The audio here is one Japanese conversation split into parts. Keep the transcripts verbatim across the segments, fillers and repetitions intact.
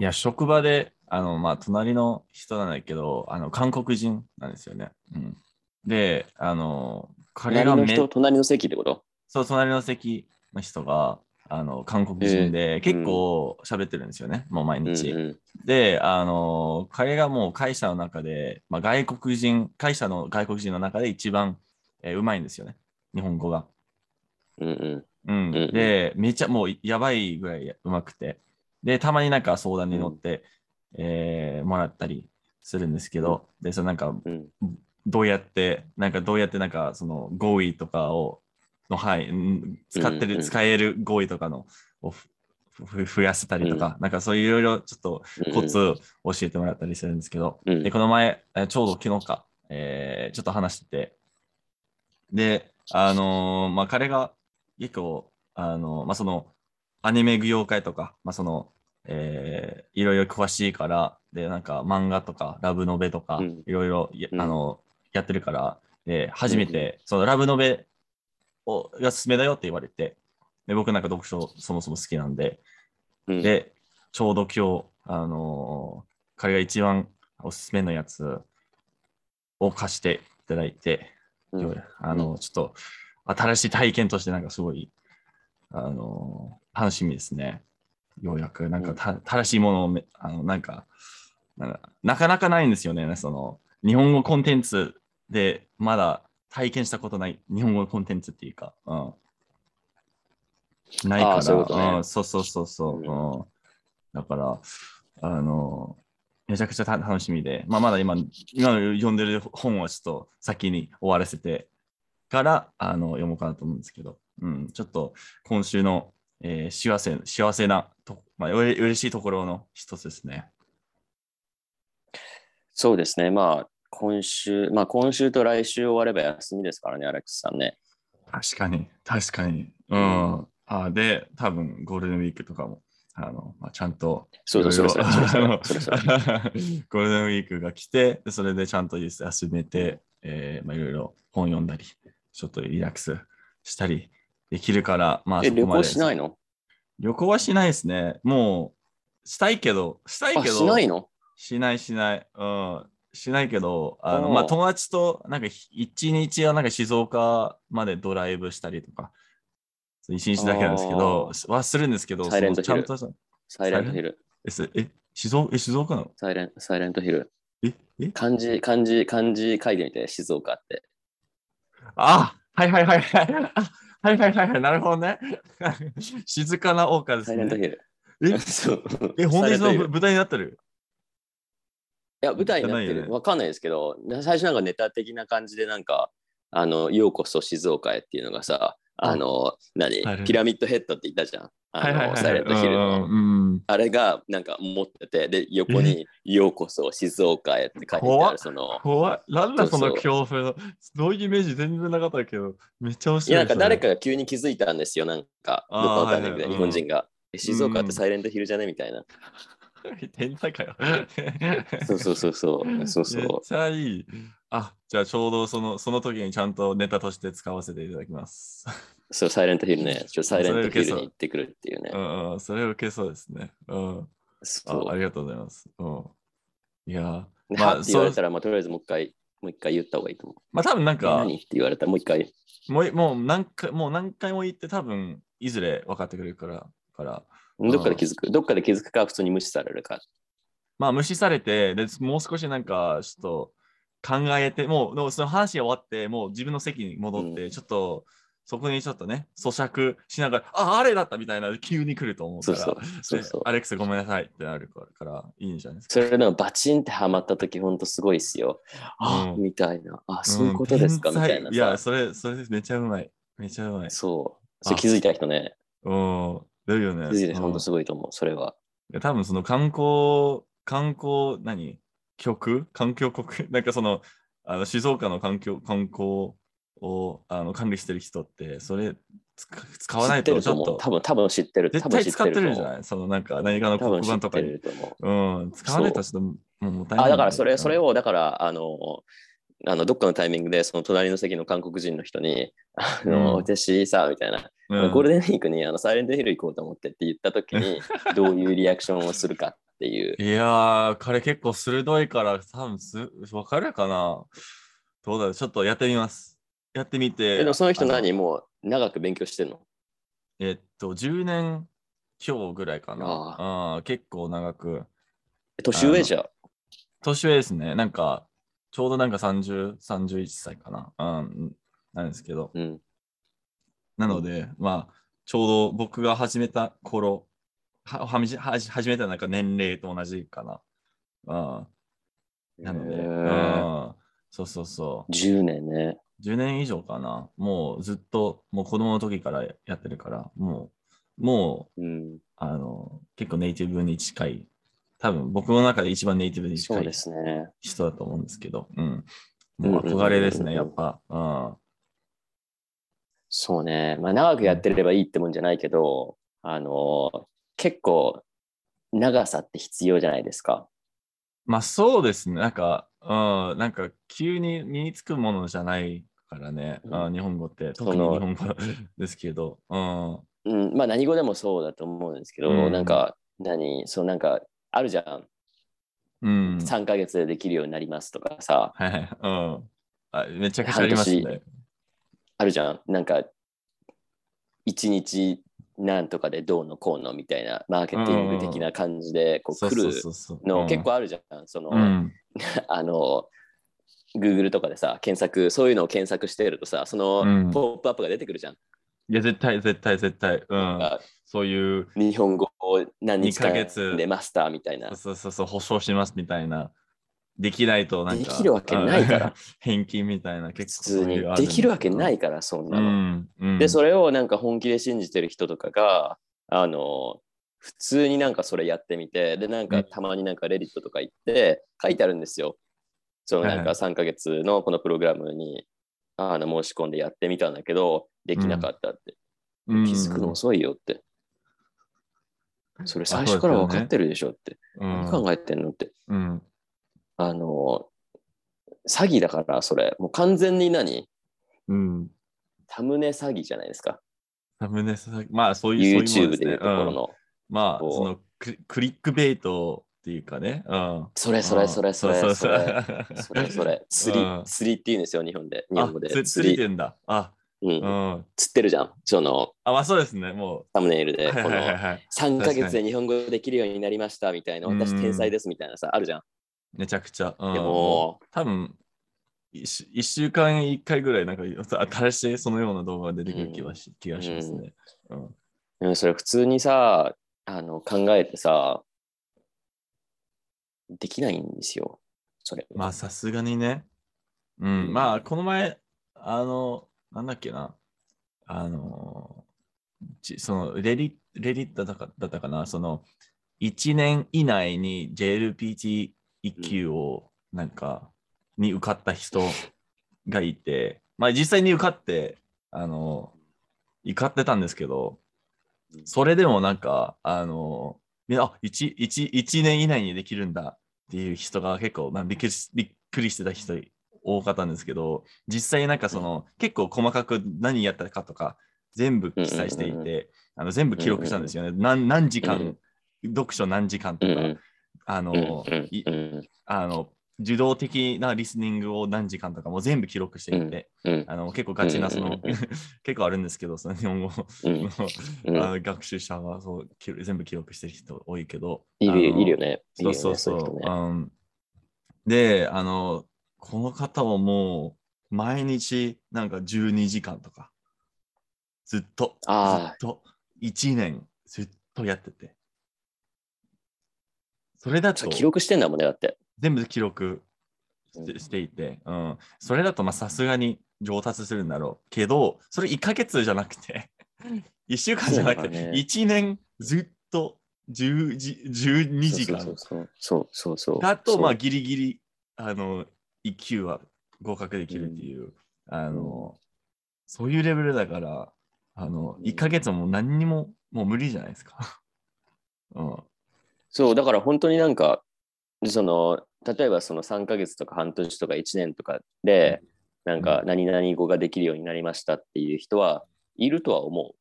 いや、職場で、あの、まあ、隣の人なんだけど、あの、韓国人なんですよね。うん、で、あの、彼がめ、隣の人、隣の席ってこと？そう、隣の席の人が、あの、韓国人で、えー、結構喋ってるんですよね、うん、もう毎日。うんうん、で、あの、彼がもう会社の中で、まあ、外国人、会社の外国人の中で一番、えー、うまいんですよね、日本語が。うんうん。うん、で、めちゃもうやばいぐらいうまくて、で、たまになんか相談に乗って、うん、えー、もらったりするんですけど、で、そのなんか、うん、どうやって、なんかどうやってなんかその語彙とかを、の範囲、使ってる、うんうん、使える語彙とかのを増やせたりとか、うん、なんかそういういろいろちょっとコツを教えてもらったりするんですけど、うん、で、この前、ちょうど昨日か、えー、ちょっと話してて、で、あのー、まあ、彼が、結構、あの、まあ、その、アニメ業界とか、まあ、その、えー、いろいろ詳しいから、で、なんか漫画とか、ラブノベとか、うん、いろいろ、うん、あの、やってるから、で、初めて、うん、そのラブノベをがすすめだよって言われて、で、僕なんか読書そもそも好きなんで、うん、で、ちょうど今日、あのー、彼が一番おすすめのやつを貸していただいて、うん、あの、うん、ちょっと、新しい体験としてなんかすごい、あのー、楽しみですね。ようやくなんか正しいものをあのなんかなんかなかなかないんですよね。その日本語コンテンツでまだ体験したことない日本語コンテンツっていうか、うん、ないから、そういうことね、うん、そうそうそうそう、うんうん、だからあのー。めちゃくちゃ楽しみで、まあ、まだ今今読んでる本はちょっと先に終わらせてからあの読もうかなと思うんですけど、うん、ちょっと今週の、えー、幸せ、幸せなと、まあ、うれ、嬉しいところの一つですね。そうですね、まあ今週、まあ、今週と来週終われば休みですからね、アレックスさんね。確かに、確かに。うんうん、あで、多分ゴールデンウィークとかも、あのまあ、ちゃんといろいろ、ゴールデンウィークが来て、それでちゃんと休めて、えーまあ、いろいろ本読んだり。ちょっとリラックスしたりできるから、まあ、え、旅行しないの？旅行はしないですね。もう、したいけど、したいけど、しないの？しないしない。うん、しないけど、あのまあ、友達と、なんか、一日はなんか静岡までドライブしたりとか、一日だけなんですけど、はするんですけど、サイレントヒル。サイレントヒル。え、静岡なの？サイレン、サイレントヒル。え？え？漢字、漢字、漢字書いてみて、静岡って。あ、はいはいはいはい。あ、はいはいはいはい。なるほどね。静かな丘ですね。サイレントヒル。え、そう。え、本当にその舞台になってる？いや、舞台になってる。わかんないですけど、最初なんかネタ的な感じで、なんか、あの、ようこそ静岡へっていうのがさ、あの、何、ピラミッドヘッドって言ったじゃん。あの、サイレントヒルの。あれが、なんか持ってて、で、横に、ようこそ静岡へって書いてある。その怖い。なんだその恐怖の。そういうイメージ全然なかったけど、めっちゃ面白い。いや、なんか誰かが急に気づいたんですよ、なんか。どこかわかんないけど、日本人が。静岡ってサイレントヒルじゃねみたいな。天才かよ。そうそうそうそう。そうそう。めっちゃいい。あ、じゃあちょうどその、その時にちゃんとネタとして使わせていただきます。そう、サイレントヒルね。ちょサイレントヒルに行ってくるっていうね。うんうん、それを受けそうですね。うん。あ、ありがとうございます。うん。いやー、まあ、って言われたら、まあ、とりあえずもう一回、もう一回言った方がいいと思う。まあ、多分なんか、何って言われたら、もう一回。もう、もう何回、もう何回も言って、多分いずれ分かってくれるから、から。どっかで気づく、どっかで気づくか、普通に無視されるか。まあ、無視されて、で、もう少しなんか、ちょっと、考えて、もうその話が終わって、もう自分の席に戻って、うん、ちょっとそこにちょっとね、咀嚼しながら、あ、あれだったみたいな、急に来ると思うから、そうそうそう、アレックスごめんなさいってなるから、いいんじゃないですか。それでもバチンってハマったとき、ほんとすごいですよ。あ、うん、みたいな。あ、そういうことですか、うん、みたいな。いや、それ、それめちゃうまい。めちゃうまい。そう。それ気づいた人ね。うん。だよね。気づいた人、ほんとすごいと思う、それは。いや、多分その観光、観光、何局環境国なんかその、あの静岡の環境観光をあの管理してる人ってそれ使わないとちょっと多分多分知ってる、絶対使ってるじゃない、そのなんか何かの黒板とかに、うん、使わないとちょっともったいない。あ、だからそれそれをだからあのあのどっかのタイミングでその隣の席の韓国人の人にあの、うん、私さみたいな、うん、ゴールデンウィークにあのサイレントヒル行こうと思ってって言った時にどういうリアクションをするか。っていう。いやー、彼結構鋭いから多分す分かるかな。どうだろう、ちょっとやってみます。やってみて。でもその人何もう長く勉強してるの？えっとじゅうねん強ぐらいかな。ああ、結構長く。年上じゃ。年上ですね。なんかちょうどなんかさんじゅう、さんじゅういっさいかな。うん、なんですけど。うん、なので、まあちょうど僕が始めた頃。は, は, じはじ始めたなんか年齢と同じかな。ああ、なので、えー、そうそうそう。じゅうねんね。じゅうねん以上かな。もうずっと、もう子供の時からやってるから、もう、もう、うん、あの結構ネイティブに近い、多分僕の中で一番ネイティブに近い人だと思うんですけど、うん、もう憧れですね、やっぱ。あ、そうね。まあ、長くやってればいいってもんじゃないけど、あのー、結構長さって必要じゃないですか。まあそうですね。なんか、うん、なんか急に身につくものじゃないからね。うん、あ、日本語って特に日本語ですけど、うん、うん、まあ何語でもそうだと思うんですけど、うん、なんか何そうなんかあるじゃん。うん、さんかげつでできるようになりますとかさ。はいはい。うん。あ、めちゃくちゃありますね。あるじゃん。なんか一日なんとかでどうのこうのみたいなマーケティング的な感じでこう来るの結構あるじゃん。その、うん、あの Google とかでさ検索そういうのを検索してるとさそのポップアップが出てくるじゃん。いや絶対絶対絶対、うん、そういう日本語を何日間でマスターみたいなそうそうそう保証しますみたいなできないとなんかできるわけないから返金みたいな結構普通にできるわけないからそんなの、うんうん、でそれをなんか本気で信じてる人とかがあの普通になんかそれやってみてでなんかたまになんかレディットとか行って書いてあるんですよそのなんかさんかげつのこのプログラムにあの申し込んでやってみたんだけどできなかったって、うん、気づくの遅いよってそれ最初から分かってるでしょって、うん、何考えてんのって、うんあの詐欺だからそれもう完全に何、うん、サムネ詐欺じゃないですかサムネ詐欺まあそういう YouTube でいうところの、うん、まあその ク, クリックベイトっていうかね、うん、それそれそれそれそれそれそれそれ釣り、うん、釣りって言うんですよ日本で日本語で釣 り, 釣りって言うんだあ、うんうん、釣ってるじゃんそのあ、まあ、そうですねもうサムネイルでこのさんかげつで日本語できるようになりましたみたいな私天才ですみたいなさあるじゃんめちゃくちゃ、うん、でも多分 1, いっしゅうかんいっかいぐらいなんか新しいそのような動画が出てくる気が し,、うん、気がしますね、うん、でもそれ普通にさあの考えてさできないんですよそれまあさすがにね、うんうん、まあこの前あのなんだっけなあのそのレディレディットだったかなそのいちねん以内に ジェイエルピーティー一級をなんかに受かった人がいて、まあ実際に受かってあの受かってたんですけど、それでもなんかあのみんなあ一一一年以内にできるんだっていう人が結構、まあ、びっくりびっくりしてた人多かったんですけど、実際なんかその結構細かく何やったかとか全部記載していて、あの全部記録したんですよね。何何時間読書何時間とか。あのいあの受動的なリスニングを何時間とかも全部記録していて、あの結構ガチなその結構あるんですけどその日本語のあの学習者はそう全部記録してる人多いけどいるよねそうそうそうであのこの方はもう毎日なんかじゅうにじかんとかずっとずっといちねんずっとやっててそれだと記録してんだもんねだって全部記録 し, していて、うんうん、それだとまあさすがに上達するんだろうけどそれいっかげつじゃなくていっしゅうかんじゃなくていちねんずっとじゅうにじかんそうそうそうだとまあギリギリあのいっ級は合格できるっていう、うん、あのそういうレベルだからあのいっかげつも何にももう無理じゃないですか、うんそうだから本当になんかその例えばそのさんかげつとか半年とかいちねんとかでなんか何々語ができるようになりましたっていう人はいるとは思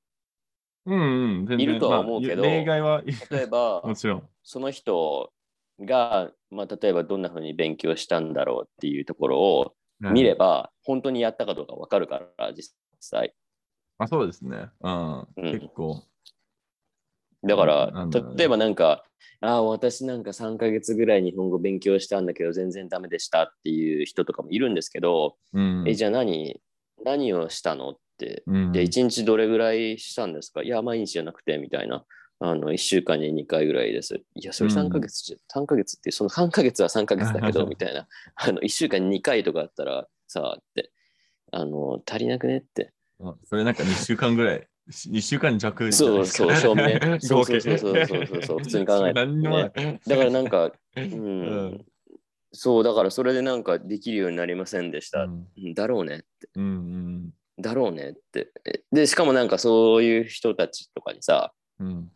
うんうん、全然いるとは思うけど、まあ、例外は例えばもちろんその人が、まあ、例えばどんな風に勉強したんだろうっていうところを見れば、うん、本当にやったかどうか分かるから実際。あ、そうですね、うん、結構だから例えばなんか、あ、私なんかさんかげつぐらい日本語勉強したんだけど全然ダメでしたっていう人とかもいるんですけど、うん、えじゃあ何何をしたのって、うん、でいちにちどれぐらいしたんですか、いや毎日じゃなくてみたいな、あのいっしゅうかんににかいぐらいです、いやそれさんかげつじゃ、うん、さんかげつってそのさんかげつはさんかげつだけどみたいなあのいっしゅうかんににかいとかあったらさってあの足りなくねって、あそれなんかにしゅうかんぐらいにしゅうかん弱じゃないですか、ね、そうそう証明そうそうそうそうそう普通に考えて、ね、だからなんか、うんうん、そうだからそれでなんかできるようになりませんでした、うん、だろうねって、うんうん、だろうねってでしかもなんかそういう人たちとかにさ、うん、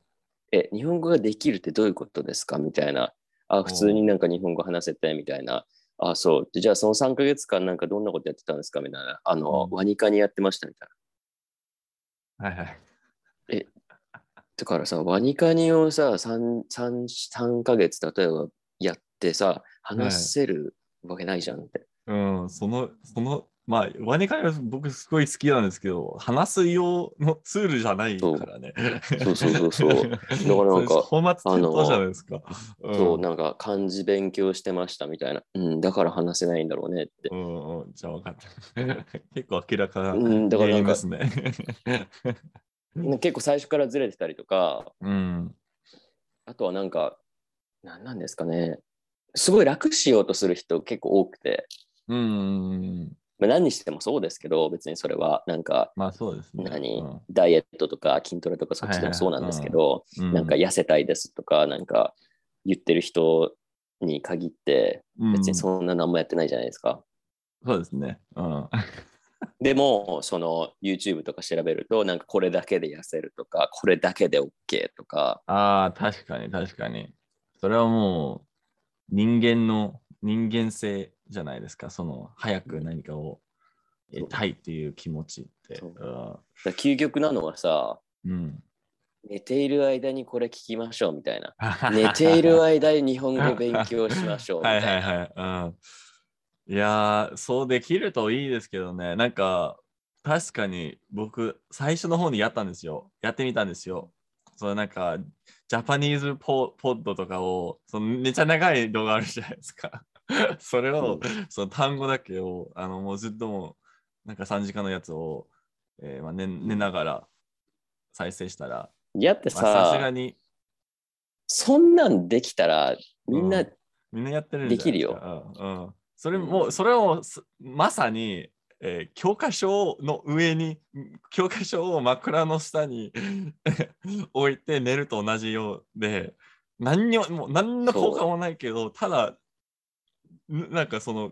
え日本語ができるってどういうことですかみたいな、あ普通になんか日本語話せてみたいな、あそうじゃあそのさんかげつかんなんかどんなことやってたんですかみたいな、あの、うん、ワニカニやってましたみたいな、はいはい、えだからさワニカニをさ 3, 3, 3ヶ月例えばやってさ話せるわけないじゃんって、はい、うん、そのそのまあワニカニは僕すごい好きなんですけど話す用のツールじゃないからね、そうそうそうそうだからなんかフォーマットとじゃないですか、うん、そうなんか漢字勉強してましたみたいな、うん、だから話せないんだろうねって、うんうん、じゃあ分かった結構明らかな、うん、だからなんか結構最初からずれてたりとか、うん、あとはなんか何なんですかね、すごい楽しようとする人結構多くて、うん、何にしてもそうですけど別にそれはなんか、まあそうですね、何、うん、ダイエットとか筋トレとかそっちでもそうなんですけど、はいはい、うん、なんか痩せたいですとかなんか言ってる人に限って別にそんな何もやってないじゃないですか、うん、そうですね、うん、でもその YouTube とか調べるとなんかこれだけで痩せるとかこれだけで OK とか、ああ確かに確かにそれはもう人間の人間性じゃないですか、その早く何かを得たいっていう気持ちって、うん、だ究極なのはさ、うん、寝ている間にこれ聞きましょうみたいな寝ている間に日本語勉強しましょうみたいなはいはいはい、うん、いやそうできるといいですけどね、なんか確かに僕最初の方にやったんですよ、やってみたんですよ、そのなんかジャパニーズ ポ, ポッドとかをそのめちゃ長い動画あるじゃないですかそれを、うん、その単語だけをあのもうずっともうなんかさんじかんのやつを、えーまあ、寝, 寝ながら再生したら、いやってさ、まあ、さすがにそんなんできたらみんな、うん、みんなやってるんじゃないですか、できるよ、うんうん、それもそれをまさに、えー、教科書の上に教科書を枕の下に置いて寝ると同じようで何にも、もう何の効果もないけどただなんかその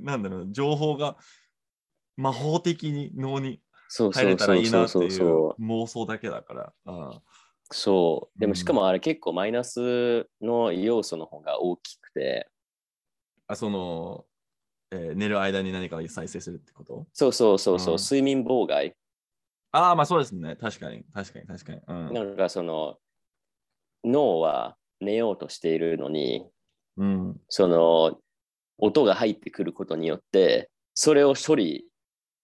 なんだろう情報が魔法的に脳に入れたらいいなっていう妄想だけだから、うん、そうでもしかもあれ結構マイナスの要素の方が大きくて、あその、えー、寝る間に何かを再生するってこと、そうそうそうそう、うん、睡眠妨害、ああまあそうですね、確かに確かに確かに、うん、なんかその脳は寝ようとしているのに、うん、その音が入ってくることによってそれを処理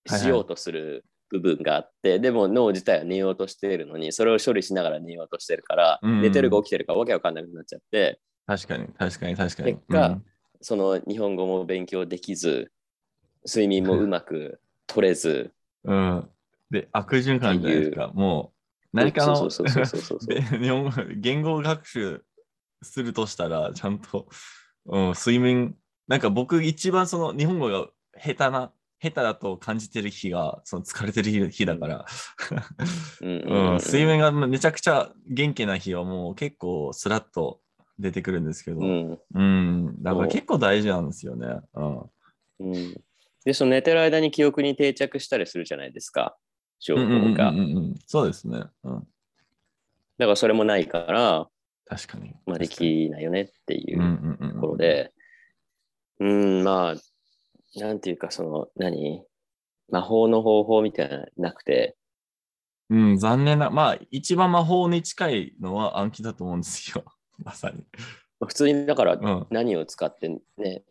しようとする部分があって、はいはい、でも脳自体は寝ようとしているのにそれを処理しながら寝ようとしてるから、うんうん、寝てるか起きてるかわけわかんなくなっちゃって、確かに確かに確かに結果、うん、その日本語も勉強できず睡眠もうまく取れず、うん、で悪循環じゃないですか、もう何かの言語学習するとしたらちゃんと、うん、睡眠なんか僕一番その日本語が下手な下手だと感じてる日がその疲れてる日だから睡眠がめちゃくちゃ元気な日はもう結構スラッと出てくるんですけど、うんうん、だから結構大事なんですよね、うんうん、でその寝てる間に記憶に定着したりするじゃないですか情報が、うんうんうんうん、そうですね、うん、だからそれもないから確かに、まあ、できないよねっていうところで、うん、まあなんていうかその何魔法の方法みたいななくてうん、残念な、まあ、一番魔法に近いのは暗記だと思うんですよ。まさに。普通にだから何を使ってね、うん、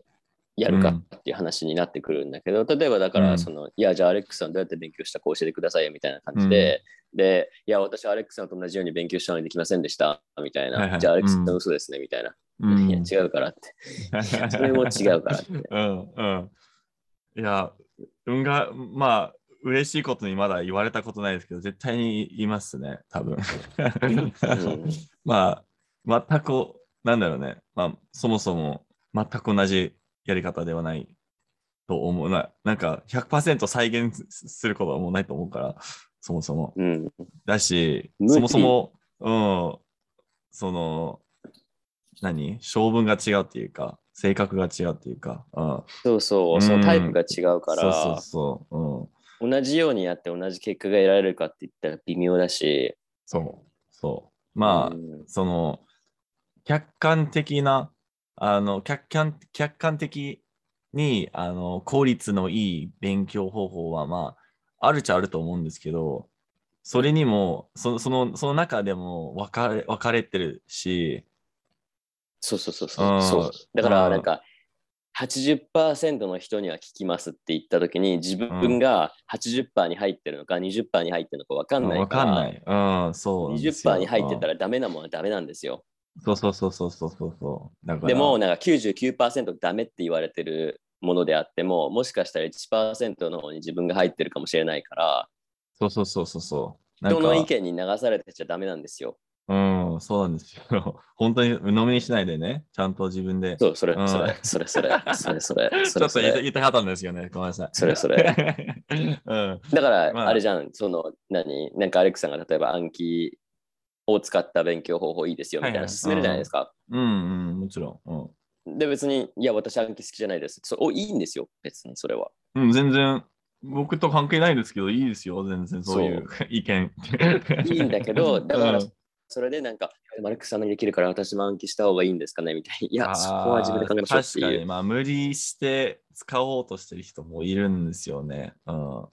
やるかっていう話になってくるんだけど、例えばだからその、うん、いやじゃあアレックスさんどうやって勉強したか教えてくださいよみたいな感じで、うん、でいや私アレックスさんと同じように勉強したのにできませんでしたみたいな、はいはい、じゃあアレックスさん嘘ですねみたいな、うん、いや違うからってそれも違うからってうんうんいや運がまあ嬉しいことにまだ言われたことないですけど絶対に言いますね多分まあ全くなんだろうね、まあ、そもそも全く同じやり方ではないと思うな、なんか ひゃくパーセント 再現することはもうないと思うからそもそも、うん、だしそもそも、うん、その何性分が違うっていうか性格が違うっていうか、うん、そうそう、うん、そのタイプが違うからそうそうそう、うん、同じようにやって同じ結果が得られるかって言ったら微妙だしそうそうまあ、うん、その客観的なあの 客観、客観的にあの効率のいい勉強方法は、まあ、あるっちゃあると思うんですけどそれにも そ, そ, のその中でも分かれ、分かれてるしそうそうそうそう、そうだからなんか はちじゅっパーセント の人には聞きますって言った時に自分が はちじゅっパーセント に入ってるのか にじゅっパーセント に入ってるのか分かんないから、うん、分かんない、うん、そうなんですよ にじゅっパーセント に入ってたらダメなものはダメなんですよそうそうそうそうそうそうだからでもなんか きゅうじゅうきゅうパーセント ダメって言われてるものであってももしかしたら いちパーセント の方に自分が入ってるかもしれないからそうそうそうそうそうなんか人の意見に流されてちゃダメなんですようんそうなんですよ本当に鵜呑みにしないでねちゃんと自分でそうそれ、うん、それそれそれそれそれそれちょっと言ってはったんですよねごめんなさいそれそれ、うん、だから、まあ、あれじゃんその何なんかアレックさんが例えば暗記を使った勉強方法いいですよみたいな勧めるじゃないですか。うんうんもちろん。うん、で別にいや私暗記好きじゃないです。そおいいんですよ別にそれは。うん全然僕と関係ないですけどいいですよ全然そういう意見。いいんだけどだからそれでなんかマルクさんにできるから私も暗記した方がいいんですかねみたいな。いやそこは自分で考えましょうっていう。確かにまあ無理して使おうとしてる人もいるんですよね。うん。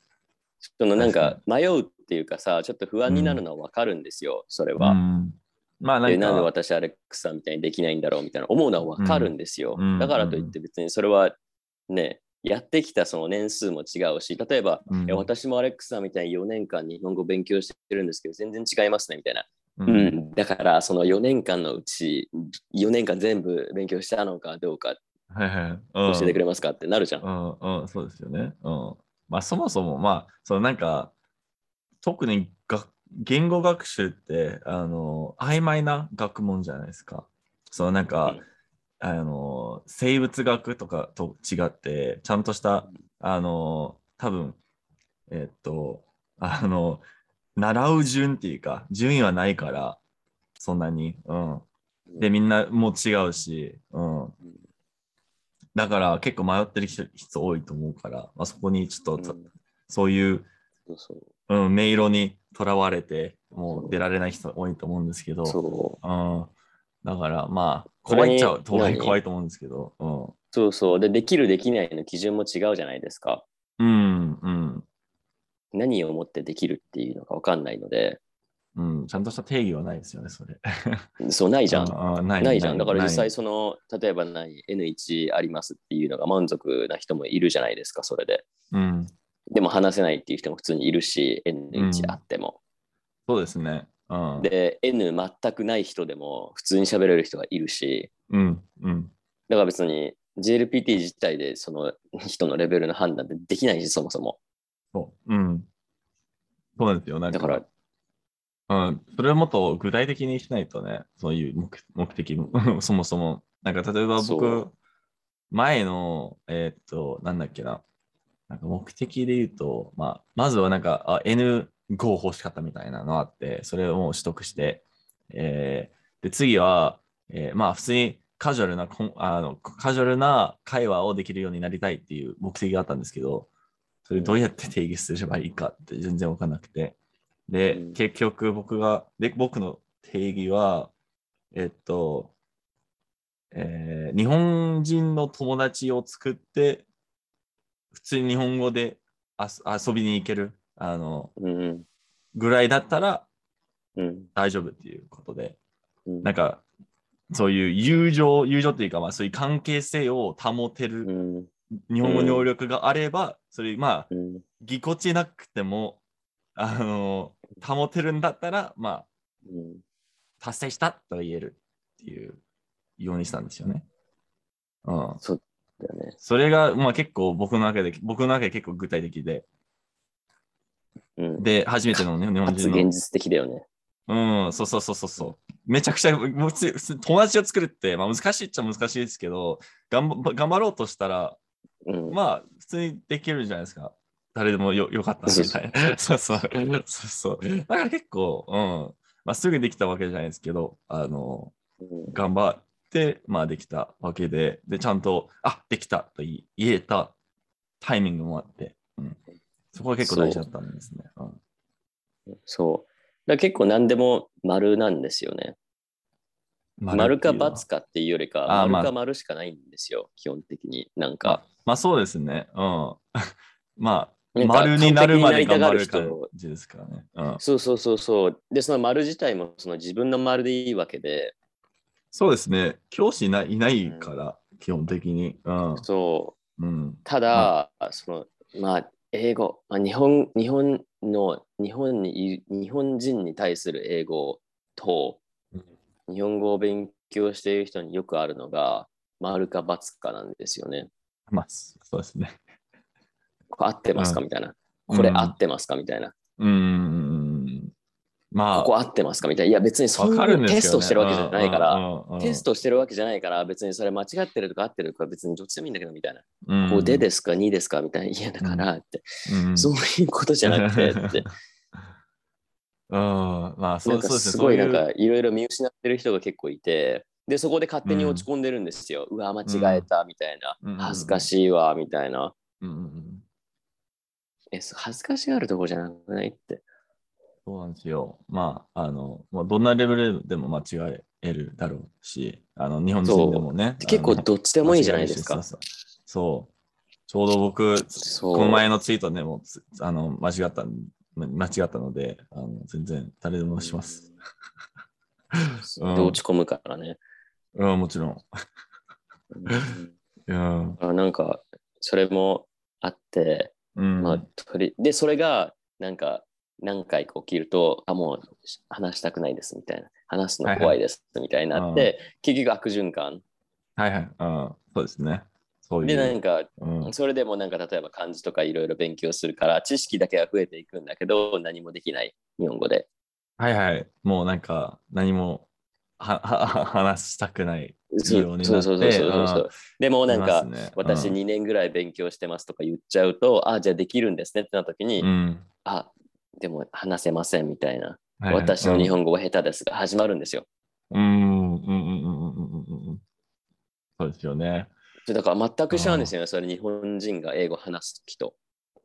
そのなんか迷うっていうかさちょっと不安になるのは分かるんですよ、うん、それは、うん、まあなんかでなんで私アレックスさんみたいにできないんだろうみたいな思うのは分かるんですよ、うん、だからといって別にそれはねやってきたその年数も違うし例えば、うん、え私もアレックスさんみたいによねんかん日本語勉強してるんですけど全然違いますねみたいな、うんうん、だからそのよねんかんのうちよねんかん全部勉強したのかどうか教えてくれますかってなるじゃん、うんうん、そうですよね、うんまあ、そもそもまあそのなんか特にが言語学習ってあの曖昧な学問じゃないですか。そのなんか、うん、あの生物学とかと違ってちゃんとしたあの多分えっとあの習う順っていうか順位はないからそんなにうんでみんなもう違うしうん。だから結構迷ってる人多いと思うから、まあ、そこにちょっと、うん、そういう、そうそう、うん、迷路にとらわれてもう出られない人多いと思うんですけどそう、うん、だからまあ怖いっちゃう怖い怖いと思うんですけど、うん、そうそう で, できるできないの基準も違うじゃないですかうんうん何をもってできるっていうのか分かんないのでうん、ちゃんとした定義はないですよね、それ。そう、ないじゃん。ああ な, いないじゃん。だから実際、その、例えばない、エヌワン ありますっていうのが満足な人もいるじゃないですか、それで。うん、でも話せないっていう人も普通にいるし、エヌワン あっても。うん、そうですね、うん。で、N 全くない人でも普通に喋れる人がいるし、うんうん、だから別に ジェイエルピーティー 自体でその人のレベルの判断ってできないし、そもそも。そう、うん。そうなんですよ、なんかだからうん、それをもっと具体的にしないとね、そういう 目, 目的も、そもそも。なんか例えば僕、前の、えー、っと、なんだっけな、なんか目的で言うと、まあ、まずはなんかあ エヌご 欲しかったみたいなのあって、それをもう取得して、えー、で次は、えー、まあ、普通にカジュアルなあの、カジュアルな会話をできるようになりたいっていう目的があったんですけど、それどうやって定義すればいいかって全然分かんなくて。で、うん、結局僕がで僕の定義はえっと、えー、日本人の友達を作って普通に日本語で遊びに行けるあの、うん、ぐらいだったら大丈夫っていうことで、うん、なんかそういう友情友情っていうか、まあそういう関係性を保てる日本語能力があれば、うん、それまあ、うん、ぎこちなくてもあの保てるんだったらまあ、うん、達成したと言えるっていうようにしたんですよね。うん、そうだよね。それがまあ結構僕の中で僕の中で結構具体的で。うん、で初めての、ね、日本人の現実的だよね。うん、そうそうそうそうそう。めちゃくちゃ友達を作るって、まあ、難しいっちゃ難しいですけど、頑張頑張ろうとしたら、うん、まあ普通にできるじゃないですか。誰でも よ, よかったみたいな。そうそうそうそう。だから結構、うん、まあすぐできたわけじゃないですけど、あの頑張ってまあできたわけで、でちゃんとあできたと言えたタイミングもあって。うんそこは結構大事だったんですね。そう。そうだ結構何でも丸なんですよね。丸, 丸か×かっていうよりか、丸か丸しかないんですよ、まあ、基本的に。なんか。まあ、まあ、そうですね。うん。まあ、丸になるまでが丸感じですからね、うん。そうそうそうそう。で、その丸自体もその自分の丸でいいわけで。そうですね。教師いな い, いないから、うん、基本的に。うん、そう、うん。ただ、うん、その、まあ、英語、まあ、日本、日本の、日本に、日本人に対する英語と、日本語を勉強している人によくあるのが、丸か×かなんですよね。まあ、そうですね。合ってますかみたいな。これ合ってますかみたいな。うん。うんまあ、ここ合ってますかみたいな。いや、別にそんなテストしてるわけじゃないから、テストしてるわけじゃないから、別にそれ間違ってるとか合ってるとか別にどっちでもいいんだけどみたいな。うん、こうでですかにですかみたいな。いや、だからって、うん。そういうことじゃなくてって。うん、まあ、そうですね。すごいなんか、いろいろ見失ってる人が結構いて、で、そこで勝手に落ち込んでるんですよ。うん、うわ、間違えたみたいな、うん。恥ずかしいわ、みたいな。うんうん、え、恥ずかしがるとこじゃなくないって。そうなんですよ。まあ、あの、まあ、どんなレベルでも間違えるだろうし、あの日本人でもね。結構どっちでもいいじゃないですか。そう、そう。ちょうど僕、この前のツイートでもあの間違った、間違ったので、あの全然誰でもします。うん、で落ち込むからね。うん、もちろん。うん、あなんか、それもあって、うんまあ、とりで、それが、なんか、何回か起きると、あ、もう話したくないですみたいな、話すの怖いですみたいになって、はいはい、結局悪循環。はいはい、うん、そうですね。そういうで、なんか、うん、それでもなんか例えば漢字とかいろいろ勉強するから、知識だけは増えていくんだけど、何もできない、日本語で。はいはい、もうなんか何もはは話したくないようになって。そうそうそうそうそう。でもなんか、ね、私にねんぐらい勉強してますとか言っちゃうと、うん、あ、じゃあできるんですねってなった時に、うん、あ、でも話せませんみたいな、はい、私の日本語は下手ですが始まるんですよ。うんうんうんうんうんうん。そうですよね。だから全く一緒なんですよね。それ日本人が英語話すときと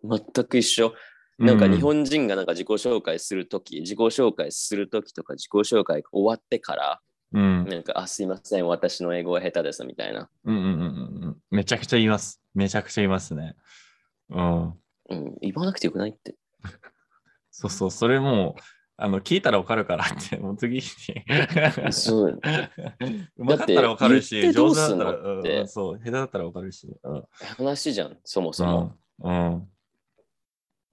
全く一緒。なんか日本人がなんか自己紹介するとき、うん、自己紹介するときとか自己紹介終わってから、うん、なんかあすいません私の英語は下手ですみたいな。うんうんうんうん。めちゃくちゃ言います。めちゃくちゃ言いますね。うん。うん、言わなくてよくないって。そうそう、それもあの聞いたら分かるからって、もう次にそううまかったら分かるし、上手だったら、うん、そう、下手だったら分かるし、うん、話じゃん、そもそも、うんうん、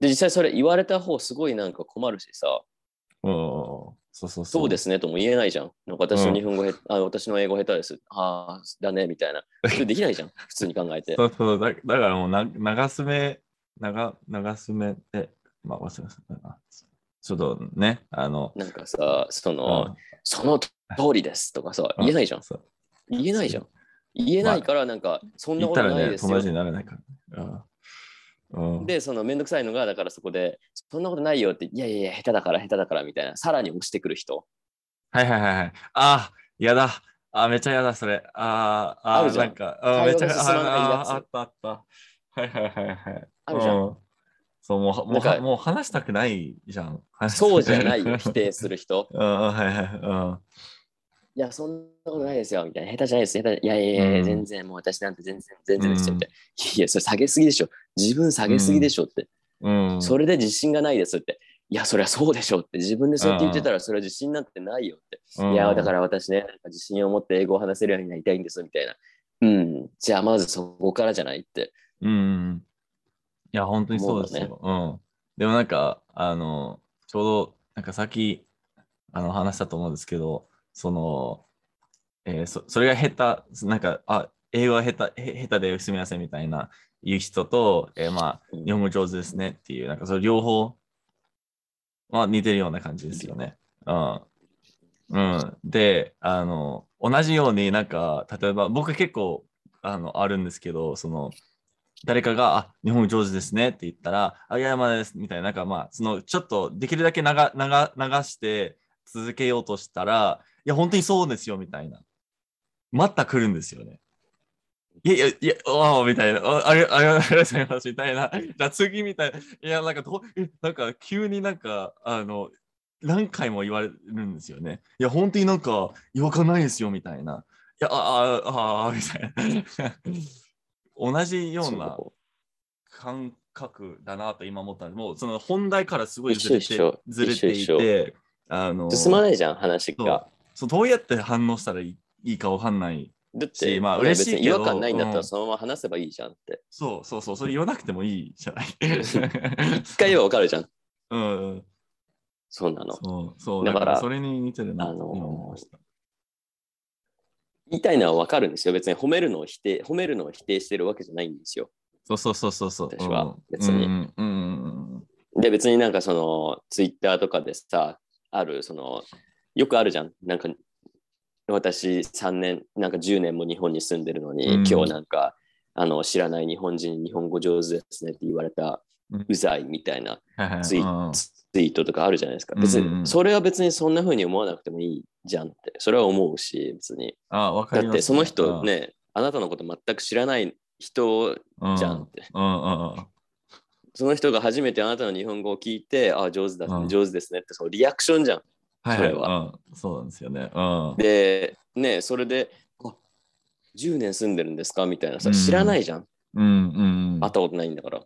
で、実際それ言われた方すごいなんか困るしさ、うん、そうそうそう、そうですねとも言えないじゃん。なんか私の日本語、うん、あ、私の英語下手です、ああ、だねみたいな。それできないじゃん、普通に考えて。そうそう、だ、だからもうな長すめ、長、長すめで。まあ、忘れました。ちょっとね、あの。なんかさ、その、うん、その通りですとかさ、言えないじゃん。うん、言えないじゃん。言えないから、なんか、そんなことないですよ。まあ、言ったらね、友達にならないから。うん、で、その、めんどくさいのが、だからそこで、そんなことないよって、いやいや、下手だから、下手だからみたいな、さらに押してくる人。はいはいはいはい。ああ、やだ。あめっちゃやだ、それ。ああ、あるじゃん。なんか、あめっちゃああったあった。はいはいはいはい。あるじゃん。うんそうも う, も, うもう話したくないじゃん。そうじゃないよ、否定する人。うん、はいはい。うん。いや、そんなことないですよ、みたいな。下手じゃないです、下手。いやいやいや、うん、全然、もう私なんて全然、全然ですよ、みたいな。いやいや、それ下げすぎでしょ。自分下げすぎでしょって。うん。それで自信がないですって。いやそりゃそうでしょうって自分でそうやって言ってたらそれは自信なんてないよって、うん、いやだから私ね自信を持って英語を話せるようになりたいんですみたいな、うん、じゃあまずそこからじゃないって、うん、いや本当にそうですよ、うん、でもなんかあのちょうどなんかさっきあの話したと思うんですけどその、えー、そ, それが下手なんかあ英語は下手、へ、下手ですみませんみたいな言う人と、えー、まあ日本語上手ですねっていうなんかそれ両方まあ似てるような感じですよね。うん。うん。で、あの、同じようになんか、例えば僕結構、あの、あるんですけど、その、誰かが、あ、日本語上手ですねって言ったら、あ、いや、まだです、みたいな、なんかまあ、その、ちょっとできるだけ流、流、流して続けようとしたら、いや、本当にそうですよ、みたいな。また来るんですよね。いやいやいや、おーみたいな、あれ、あれ、あれ、あれ、みたいな、じゃあ次みたいな、いや、なんかど、なんか急になんか、あの、何回も言われるんですよね。いや、本当になんか、違和感ないですよ、みたいな。いや、ああ、ああ、みたいな。同じような感覚だなと今思ったんです。もう、その本題からすごいずれて、ずれていて、あの、進まないじゃん、話が。そう、どうやって反応したらいい、いいかわかんない。だって、まあ、嬉しいけど別に違和感ないんだったらそのまま話せばいいじゃんって。うん、そうそうそう、それ言わなくてもいいじゃない。一回はわかるじゃん。うん。そうなの。そうそう。だから、それに似てるなと思いました。言いたいのはわかるんですよ。別に褒めるのを否定、褒めるのを否定してるわけじゃないんですよ。そうそうそうそうそう。私は別に。うんうんうんうん、で、別になんかその、ツイッターとかでさ、ある、その、よくあるじゃん。なんか、私さんねんなんかじゅうねんも日本に住んでるのに、うん、今日なんかあの知らない日本人に日本語上手ですねって言われた、うん、うざいみたいなツイ、うん、ツイートとかあるじゃないですか、うん、別にそれは別にそんな風に思わなくてもいいじゃんってそれは思うし別にあ分かります、ね、だってその人ね あ, あなたのこと全く知らない人じゃんって、うんうんうんうん、その人が初めてあなたの日本語を聞いてあ上手だ、うん、上手ですねってそのリアクションじゃんそれは、はいはいうん、そうなんですよね、うん、でねそれであじゅうねん住んでるんですかみたいなさ知らないじゃん、うんうんうん、会ったことないんだから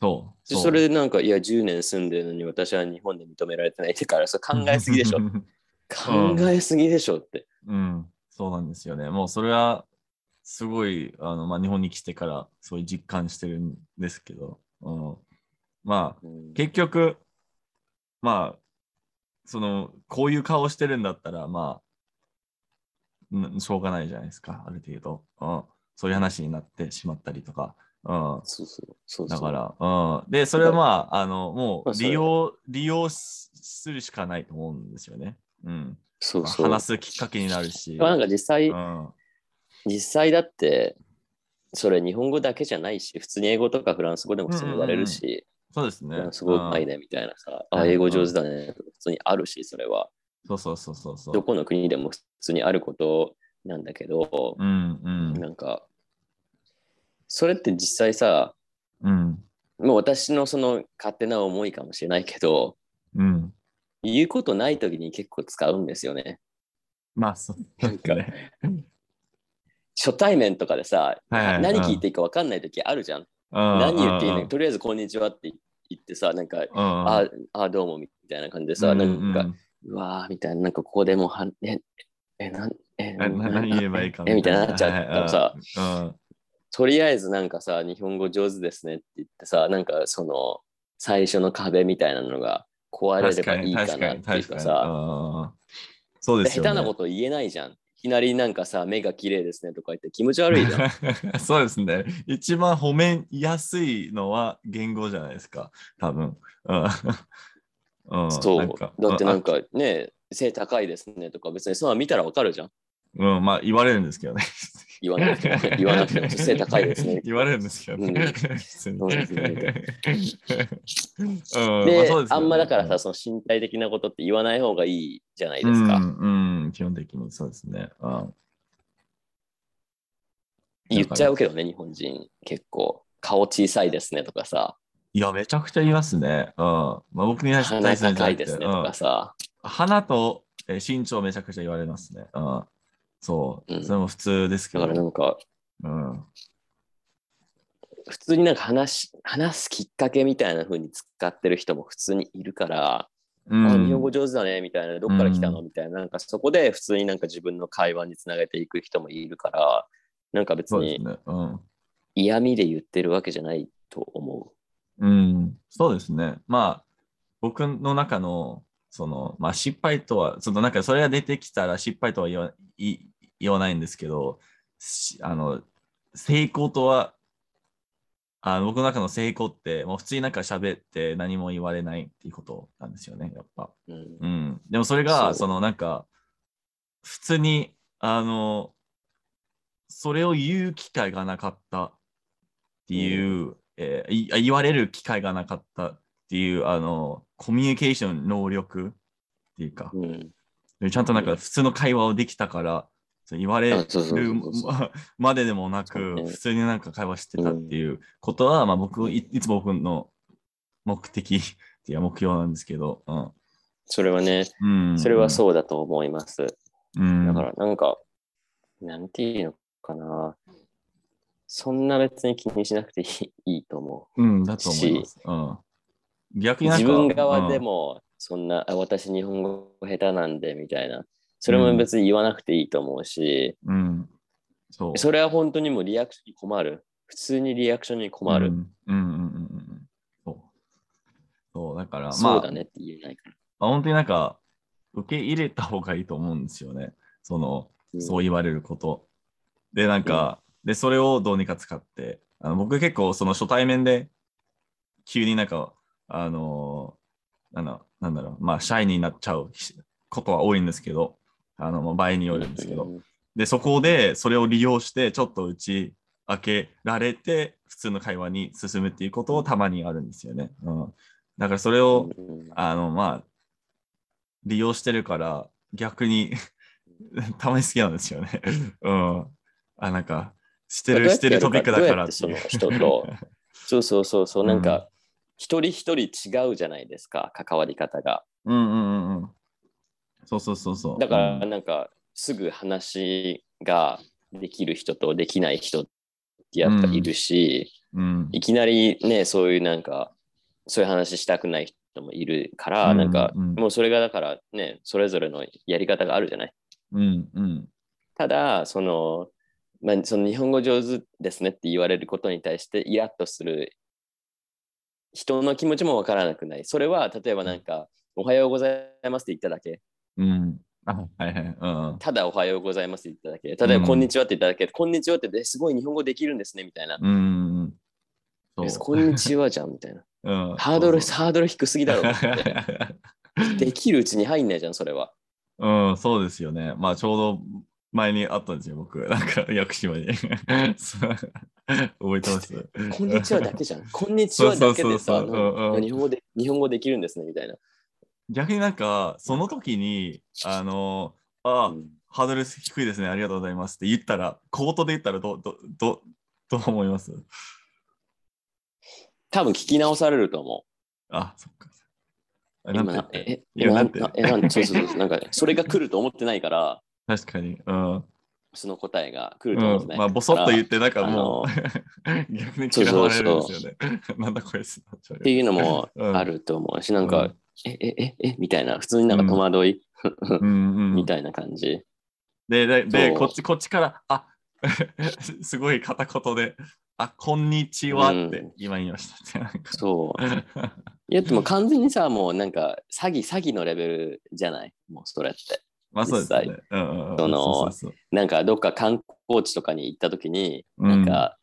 そう、そうそれでなんかいやじゅうねん住んでるのに私は日本で認められてないってからそれ考えすぎでしょ考えすぎでしょって、うんうん、そうなんですよねもうそれはすごいあの、まあ、日本に来てからそういう実感してるんですけど、うん、まあ、うん、結局まあそのこういう顔してるんだったらまあしょうがないじゃないですかある程度、うん、そういう話になってしまったりとか、うん、そうそうそうだから、うん、でそれはまああのもう利用利用するしかないと思うんですよね、うん、そうそう話すきっかけになるしなんか実際、うん、実際だってそれ日本語だけじゃないし普通に英語とかフランス語でも普通に言われるし、うんうんうんそうですね。すごいうまいねみたいなさ、あ、英語上手だね。普通にあるし、それは。そうそうそうそうそう。どこの国でも普通にあることなんだけど、うんうん、なんか、それって実際さ、うん、もう私のその勝手な思いかもしれないけど、うん、言うことないときに結構使うんですよね。まあ、そう。なんか初対面とかでさ、はいはいはい、何聞いていいか分かんないときあるじゃん。何言っていいのとりあえずこんにちはって言ってさなんか あ, あ, あどうもみたいな感じでさ、うんうん、なんかうわーみたいななんかここでもうはええなんえ何言えばいいかみたい な, みたいななっちゃったさ、はいはい、とりあえずなんかさ日本語上手ですねって言ってさなんかその最初の壁みたいなのが壊れればいいかなっていうかさそうですよ、ね、下手なこと言えないじゃん。いきなりなんかさ目が綺麗ですねとか言って気持ち悪いじゃん。そうですね。一番褒めやすいのは言語じゃないですか。多分。うんうん、そうなんか。だってなんかね背高いですねとか別にその見たらわかるじゃん。うんまあ言われるんですけどね。言わなくても言わなくても背高いですね。言われるんですけどね。であんまだからさその身体的なことって言わない方がいいじゃないですか。うん、うん基本的にそうですね、うん、言っちゃうけどね日本人結構顔小さいですねとかさいやめちゃくちゃ言いますね、うんまあ、僕に鼻高いですねとかさ、うん、鼻と身長めちゃくちゃ言われますね、うん、そう、うん、それも普通ですけどだからなんか、うん、普通になんか話話すきっかけみたいな風に使ってる人も普通にいるから、うん、日本語上手だねみたいな、どっから来たのみたいな、うん、なんかそこで普通になんか自分の会話につなげていく人もいるから、なんか別に嫌味で言ってるわけじゃないと思う。うん、そうですね。まあ僕の中のその、まあ、失敗とはちょっとなんかそれが出てきたら失敗とは言わ、い、言わないんですけど、あの成功とは、あの僕の中の成功ってもう普通になんか喋って何も言われないっていうことなんですよね、やっぱ。うんうん、でもそれが そ, そのなんか普通にあのそれを言う機会がなかったっていう、うんえー、言われる機会がなかったっていうあのコミュニケーション能力っていうか、うん、ちゃんとなんか普通の会話をできたから言われるまででもなく、普通になんか会話してたっていうことは、まあ僕、いつも僕の目的っていう目標なんですけど、うん、それはね、うん、それはそうだと思います。うん、だからなんか、なんていうのかな、そんな別に気にしなくていいと思う。うん、だと思います。うん、逆になんか自分側でも、そんな、うん、私日本語下手なんでみたいな。それも別に言わなくていいと思うし、うん、そうそれは本当にもうリアクションに困る。普通にリアクションに困る。うんうんうんうん。そう。そうだから、まあ、そうだねって言えないから。まあ、本当になんか、受け入れた方がいいと思うんですよね。その、うん、そう言われること。で、なんか、うん、で、それをどうにか使って、あの僕結構、その初対面で、急になんか、あの、なんだ、なんだろう、まあ、シャイになっちゃうことは多いんですけど、あの場合によるんですけど、うん、でそこでそれを利用してちょっと打ち明けられて普通の会話に進むっていうことをたまにあるんですよね。うん、だからそれを、うん、あのまあ利用してるから逆にたまに好きなんですよね。うん、あなんかしてるしてるトピックだからっていう。どうやってその人とそうそうそうそう、なんか一人一人違うじゃないですか、関わり方が。うんうんうんうん。そうそうそうそう、だからなんかすぐ話ができる人とできない人ってやっぱいるし、うんうん、いきなりねそういうなんかそういう話したくない人もいるから、うん、なんかもうそれがだからねそれぞれのやり方があるじゃない、うんうん、ただその、まあ、その日本語上手ですねって言われることに対してイラッとする人の気持ちもわからなくない。それは例えばなんかおはようございますって言っただけ、うんあはいはいうん、ただおはようございますって言っただけ、例えばこんにちはって言っただけ、うん、こんにちはってすごい日本語できるんですねみたいな、うん、そうこんにちはじゃんみたいな、うん、ハードルハードル低すぎだろってできるうちに入んないじゃんそれは。うんそうですよね。まあちょうど前にあったんですよ僕なんか屋久島に覚えてますこんにちはだけじゃん、こんにちはだけでさ日本語で日本語できるんですねみたいな。逆になんかその時にあのあ、うん、ハードル低いですねありがとうございますって言ったら口頭で言ったらどうどどどう思います？多分聞き直されると思う。あそっか。今なんて今なんてえなんてそうそうそうなんかそれが来ると思ってないから確かに、うん、その答えが来ると思ってないから、うん、まあボソッと言ってなんかもう逆に嫌われるんですよね。そうそうそうなんだこれっていうのもあると思うし、うん、なんか、うんええええみたいな普通になんか戸惑い、うん、みたいな感じでで、でこっちこっちからあすごい片言であこんにちはって今言いました、うん、なんかそういやでも完全にさもうなんか詐欺詐欺のレベルじゃないもうそれってまあそうですね、うん、そのそうそうそうなんかどっか観光地とかに行った時に、うん、なんか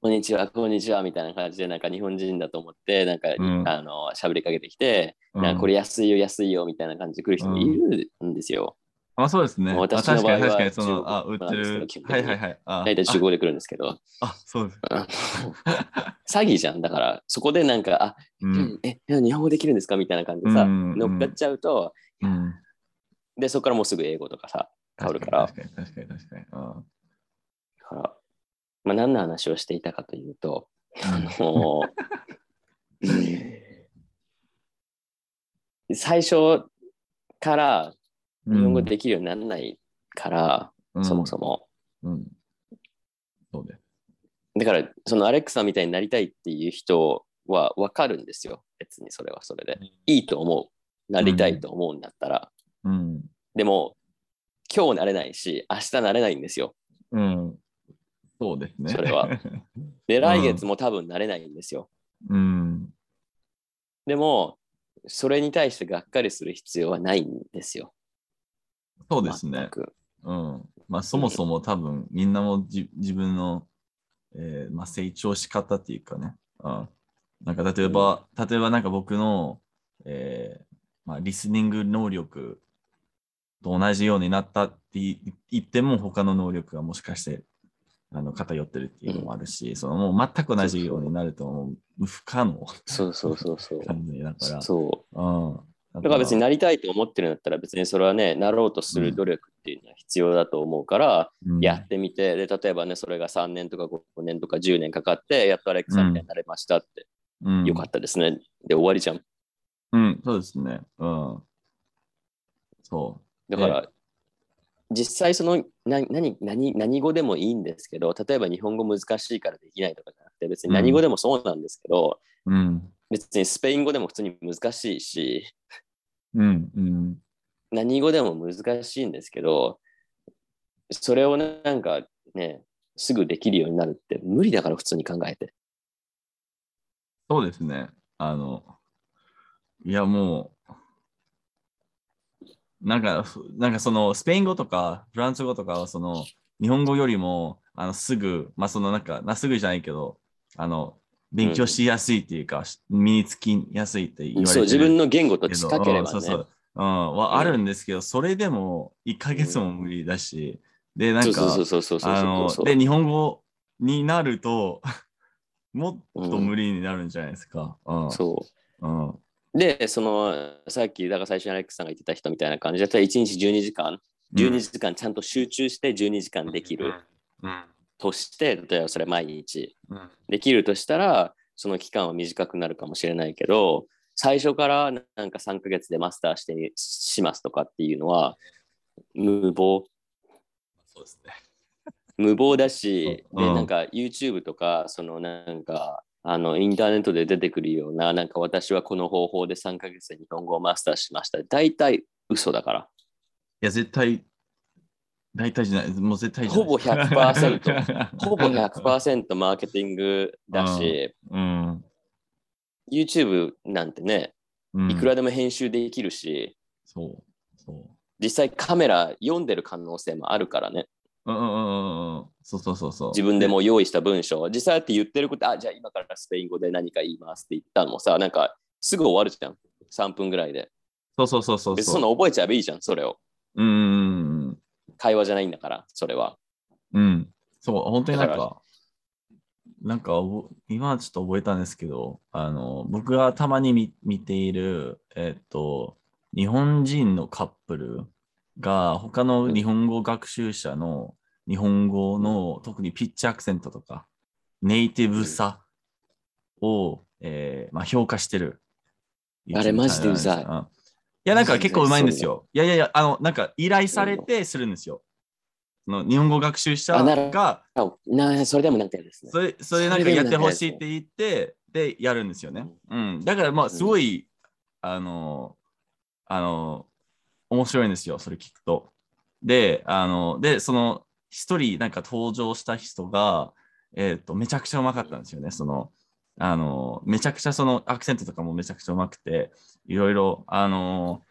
こんにちは、こんにちはみたいな感じで、なんか日本人だと思って、なんか、うん、あの喋りかけてきて、うん、なんかこれ安いよ、安いよみたいな感じで来る人もいるんですよ。うん、あ、そうですね。私の場合は確かにその、あ、売ってる。はいはいはい。大体集合で来るんですけど。あ、あそうです。詐欺じゃん。だから、そこでなんか、あ、うん、え、日本語できるんですかみたいな感じでさ、うんうん、乗っかっちゃうと、うん、で、そこからもうすぐ英語とかさ、変わるから。確かに確かに確かに。あだからまあ、何の話をしていたかというと、あの最初から日本語できるようにならないから、うん、そもそも、うんうんそうね、だからそのアレクサみたいになりたいっていう人は分かるんですよ。別にそれはそれでいいと思う、なりたいと思うんだったら、うんうん、でも今日なれないし明日なれないんですよ、うん、そうですね、それはで来月も多分なれないんですよ、うん、でもそれに対してがっかりする必要はないんですよ。そうですね、うん、まあそもそも多分みんなもじ自分の、えーまあ、成長し方っていうかね、うん、なんか例えば、うん、例えばなんか僕の、えーまあ、リスニング能力と同じようになったって言っても他の能力がもしかしてあの偏ってるっていうのもあるし、うん、そのもう全く同じようになるともう不可能そうそうそうそう感じだからそう、うん、だから別になりたいと思ってるんだったら別にそれはねなろうとする努力っていうのは必要だと思うから、うん、やってみてで例えばねそれがさんねんとかごねんとかじゅうねんかかってやっとアレックさんみたいになれましたって、うん、よかったですねで終わりじゃん。うんそうですね、うん、そうだから実際その 何, 何, 何, 何語でもいいんですけど例えば日本語難しいからできないとかじゃなくて別に何語でもそうなんですけど、うん、別にスペイン語でも普通に難しいし、うんうん、何語でも難しいんですけどそれをなんかねすぐできるようになるって無理だから普通に考えて。そうですねあのいやもうなんか、なんかそのスペイン語とかフランス語とかはその日本語よりもあのすぐ、まあそのなんか、すぐじゃないけど、あの勉強しやすいっていうか、うん、身につきやすいって言われてるけど、そう、自分の言語と近ければね。そうそう、うん、はあるんですけど、それでもいっかげつも無理だし、うん、で、なんか、で、日本語になると、もっと無理になるんじゃないですか。うんうん、そう。うんで、その、さっき、だから最初にアレックスさんが言ってた人みたいな感じだったら、いちにちじゅうにじかん、じゅうにじかんちゃんと集中してじゅうにじかんできるとして、例えばそれ毎日できるとしたら、その期間は短くなるかもしれないけど、最初からなんかさんかげつでマスターしてしますとかっていうのは、無謀。そうですね。無謀だし、で、なんか YouTube とか、そのなんか、あのインターネットで出てくるようななんか私はこの方法でさんかげつで日本語をマスターしましただいたい嘘だから。いや絶対大体じゃないもう絶対じゃないほぼ ひゃくパーセント ほぼ ひゃくパーセント マーケティングだし、うん、YouTube なんてねいくらでも編集できるし、うん、そうそう実際カメラ読んでる可能性もあるからね。うんうんうんうん、そうそうそうそう自分でも用意した文章実際って言ってることあじゃあ今からスペイン語で何か言いますって言ったのもさなんかすぐ終わるじゃんさんぷんぐらいで。そうそうそうそう別にそんな覚えちゃえばいいじゃんそれを。うんうんうん会話じゃないんだからそれは。うんそう本当になんかなんか今はちょっと覚えたんですけどあの僕がたまに 見, 見ているえっと日本人のカップルが他の日本語学習者の日本語の特にピッチアクセントとかネイティブさを、えーまあ、評価してる。あれマジでうざい。うん、いやなんか結構うまいんですよ。いやいやいやあのなんか依頼されてするんですよ。の日本語学習者がなそれでもなんてですね。それそれなんかやってほしいって言ってでやるんですよね。うんだからまあすごい、うん、あのあの。面白いんですよそれ聞くと。で、あのでその一人なんか登場した人が、えー、とめちゃくちゃうまかったんですよね。そのあのめちゃくちゃそのアクセントとかもめちゃくちゃうまくていろいろあの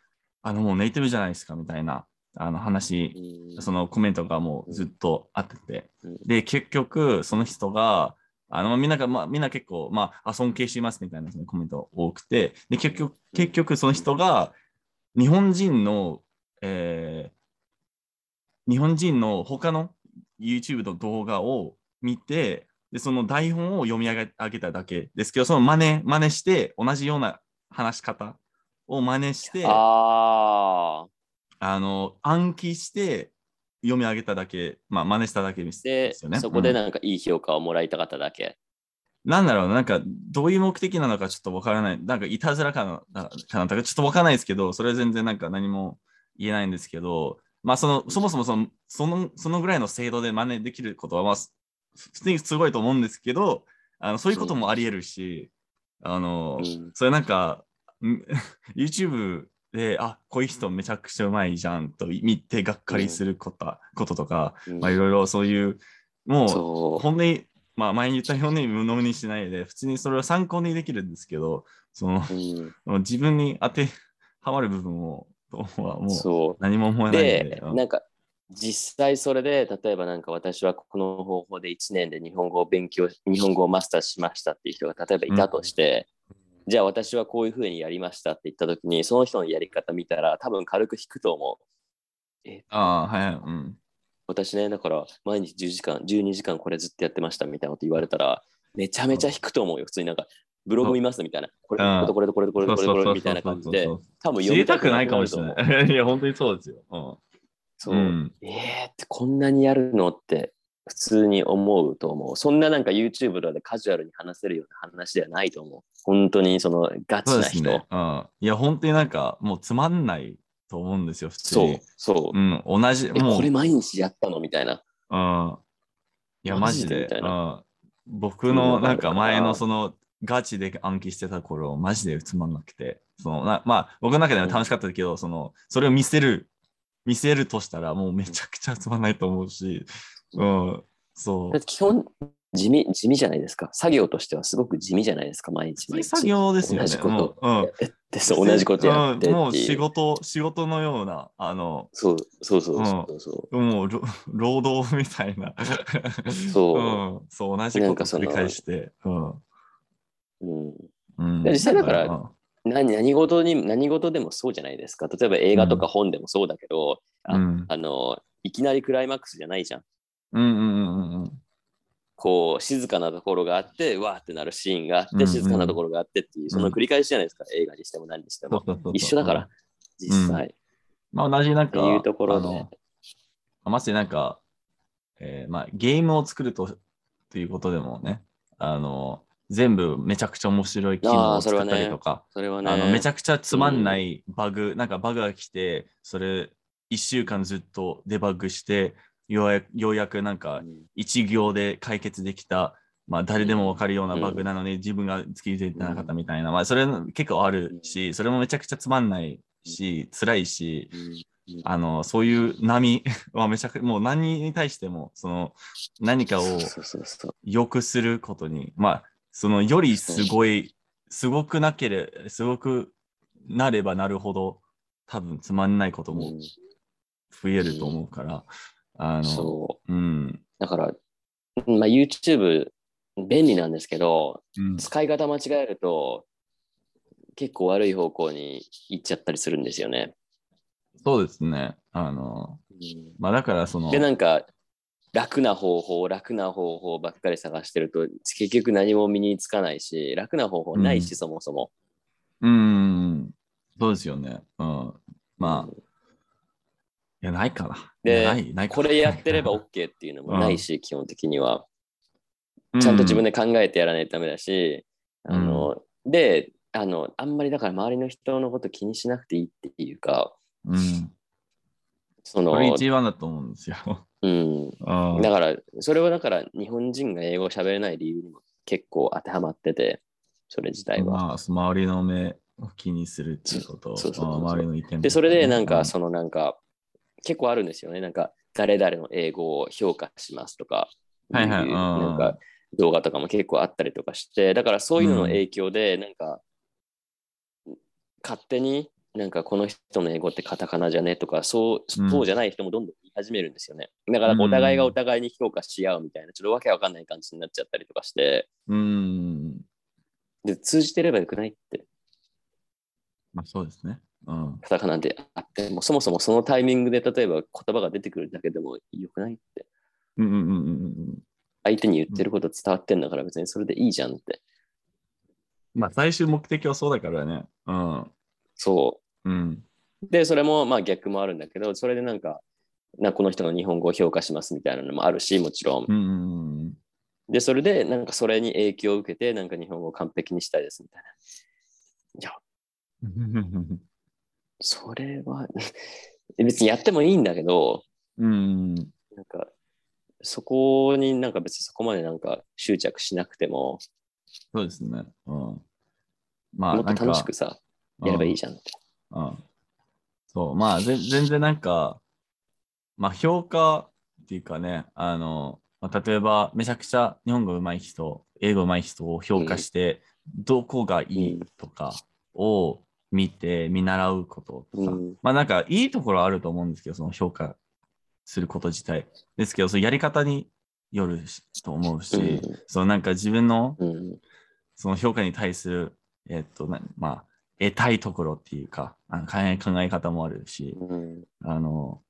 あのもうネイティブじゃないですかみたいなあの話そのコメントがもうずっとあっててで結局その人があのみんなが、まあ、みんな結構、まあ、尊敬しますみたいなコメント多くてで 結局、結局その人が日本人の、えー、日本人の他の YouTube の動画を見てでその台本を読み上げ、上げただけですけどその真似、真似して同じような話し方を真似してああの暗記して読み上げただけ、まあ、真似しただけですよね。でそこでなんかいい評価をもらいたかっただけ、うんなんだろうなんかどういう目的なのかちょっとわからないなんかいたずらかなかなとかちょっとわからないですけどそれは全然なんか何も言えないんですけどまあそのそもそもそのその、そのぐらいの精度で真似できることはまあすごいと思うんですけど、あのそういうこともあり得るし、あの、うん、それなんか YouTube で、あ、こういう人めちゃくちゃうまいじゃんと見てがっかりすること、うん、こととか、まあ、いろいろそういうもう本音に、まあ、前に言ったように無能にしないで普通にそれを参考にできるんですけど、その、うん、自分に当てはまる部分をはもう何も思えないんで、で、なんか実際それで例えばなんか私はこの方法でいちねんで日本語を勉強日本語をマスターしましたっていう人が例えばいたとして、うん、じゃあ私はこういうふうにやりましたって言った時にその人のやり方見たら多分軽く引くと思う。えああはい、うん、私ねだから毎日じゅうじかんじゅうにじかんこれずっとやってましたみたいなこと言われたらめちゃめちゃ引くと思うよ。普通になんかブログ見ますみたいな、これとこれとこれとこれとこれとこれみたいな感じで多分読みたくないかもしれない。いや本当にそうですよ。うんそううん、えーってこんなにやるのって普通に思うと思う。そんななんか YouTube とかでカジュアルに話せるような話ではないと思う。本当にそのガチな人、ねうん、いや本当になんかもうつまんないと思うんですよ普通に。そうそう、うん、同じもうこれ毎日やったのみたいな、うん、いやマジで、うん、僕のなんか前のそのガチで暗記してた頃マジでつまんなくて、そのなまあ僕の中では楽しかったけど、うん、そのそれを見せる見せるとしたらもうめちゃくちゃつまんないと思うし、うん、そう。基本地味、地味じゃないですか。作業としてはすごく地味じゃないですか、毎日毎日。作業ですよね。同じことやって、うん、同じことやってっていう、うん。もう仕事、仕事のような、あの、そうそうそうそうそう、うん。もう労働みたいな。そう、うん。そう、同じこと繰り返して。うんうん、実際だから、うん何, 何, 事に何事でもそうじゃないですか。例えば映画とか本でもそうだけど、うん、ああのいきなりクライマックスじゃないじゃん。うんうんうんうん、こう静かなところがあってわーってなるシーンがあって静かなところがあってっていう、うんうん、その繰り返しじゃないですか、うん、映画にしても何にしてもそうそうそう一緒だから、うん、実際、まあ、同じなんかいうところでまさになんか、えーまあ、ゲームを作るとということでもねあの全部めちゃくちゃ面白い機能を作ったりとか、あ、それはね、それはね、あのめちゃくちゃつまんないバグ、うん、なんかバグが来てそれいっしゅうかんずっとデバッグしてようやく、ようやくなんかいち行で解決できた、まあ、誰でも分かるようなバグなのに自分が突き出てなかったみたいな、うんまあ、それ結構あるしそれもめちゃくちゃつまんないし辛いし、うん、あのそういう波はめちゃくもう何に対してもその何かを良くすることにまあそのよりすごいすごくなけれすごくなればなるほど多分つまんないことも増えると思うから、うん、あのそう、うん、だから、まあ、YouTube 便利なんですけど、うん、使い方間違えると結構悪い方向に行っちゃったりするんですよね。そうですねあの、うん、まあだからそのでなんか楽な方法、楽な方法ばっかり探してると結局何も身につかないし、楽な方法ないし、うん、そもそも。うーん、そうですよね。うん、まあ、いや、ないから。でないないから、これやってれば OK っていうのもないし、うん、基本的には。ちゃんと自分で考えてやらないとダメだし、うん、あのであの、あんまりだから周りの人のこと気にしなくていいっていうか、うん、その。これ一番だと思うんですよ。うん、あだからそれはだから日本人が英語を喋れない理由にも結構当てはまっててそれ自体は、まあ、周りの目を気にするっていうこと周りの意見でそれでなんかそのなんか結構あるんですよねなんか誰々の英語を評価しますとかはいはいなんか動画とかも結構あったりとかしてだからそういうのの影響でなんか、うん、勝手になんかこの人の英語ってカタカナじゃねとかそう、そうじゃない人もどんどん言い始めるんですよね、うん、だからお互いがお互いに評価し合うみたいなちょっとわけわかんない感じになっちゃったりとかして、うん、で通じてればよくないってまあそうですね、うん、カタカナであってもそもそもそのタイミングで例えば言葉が出てくるだけでもよくないって、うんうんうんうん、相手に言ってること伝わってんだから別にそれでいいじゃんってまあ最終目的はそうだからねうんそううん、でそれもまあ逆もあるんだけどそれでなんかなんかこの人の日本語を評価しますみたいなのもあるしもちろん、うんうんうん、でそれでなんかそれに影響を受けてなんか日本語を完璧にしたいですみたいないやそれは別にやってもいいんだけど、うんうん、なんかそこになんか別にそこまでなんか執着しなくても、そうですね、うん、まあ、もっと楽しくさ、やればいいじゃんって、うんうん、そう、まあ全然なんか、まあ評価っていうかね、あの、まあ、例えばめちゃくちゃ日本語上手い人、英語上手い人を評価して、うん、どこがいいとかを見て見習うこととか、うん、まあなんかいいところあると思うんですけど、その評価すること自体ですけど、そのやり方によると思うし、うん、そのなんか自分の、うん、その評価に対する、えっと、まあ、得たいところっていうか、あの考え、考え方もあるし、うん、あの、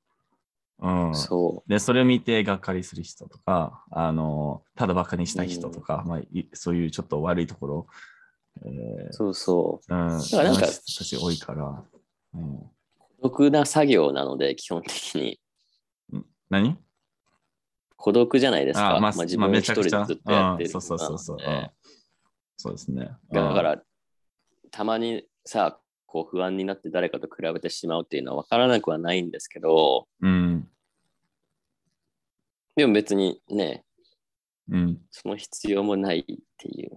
うん、そうで、それを見てがっかりする人とか、あの、ただバカにしたい人とか、うん、まあ、そういうちょっと悪いところ、えー、そうそう、うん、だからなんか人たち多いから、うん、孤独な作業なので基本的に。何？孤独じゃないですか。ああ、まあ、まあ、自分一人でずっとやってる。そうそうそうそう。そうですね。だからたまにさ、こう不安になって誰かと比べてしまうっていうのは分からなくはないんですけど、うん、でも別にね、うん、その必要もないっていう。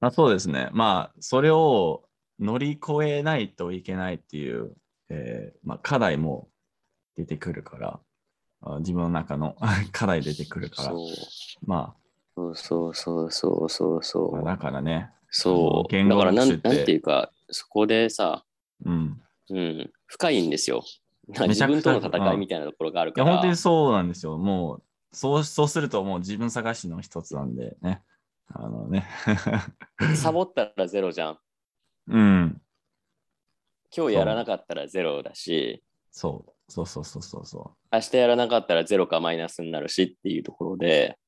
あ、そうですね。まあそれを乗り越えないといけないっていう、えーまあ、課題も出てくるから。自分の中の課題出てくるから、そう、まあ、そうそうそうそうそうそう。だからね、そう、だからなん、なんていうか、そこでさ、うん、うん、深いんですよ。自分との戦いみたいなところがあるから。いや、本当にそうなんですよ。もう、そう、そうするともう自分探しの一つなんでね、あのね、サボったらゼロじゃん。うん。今日やらなかったらゼロだし。そう。そうそうそうそうそう。明日やらなかったらゼロかマイナスになるしっていうところで。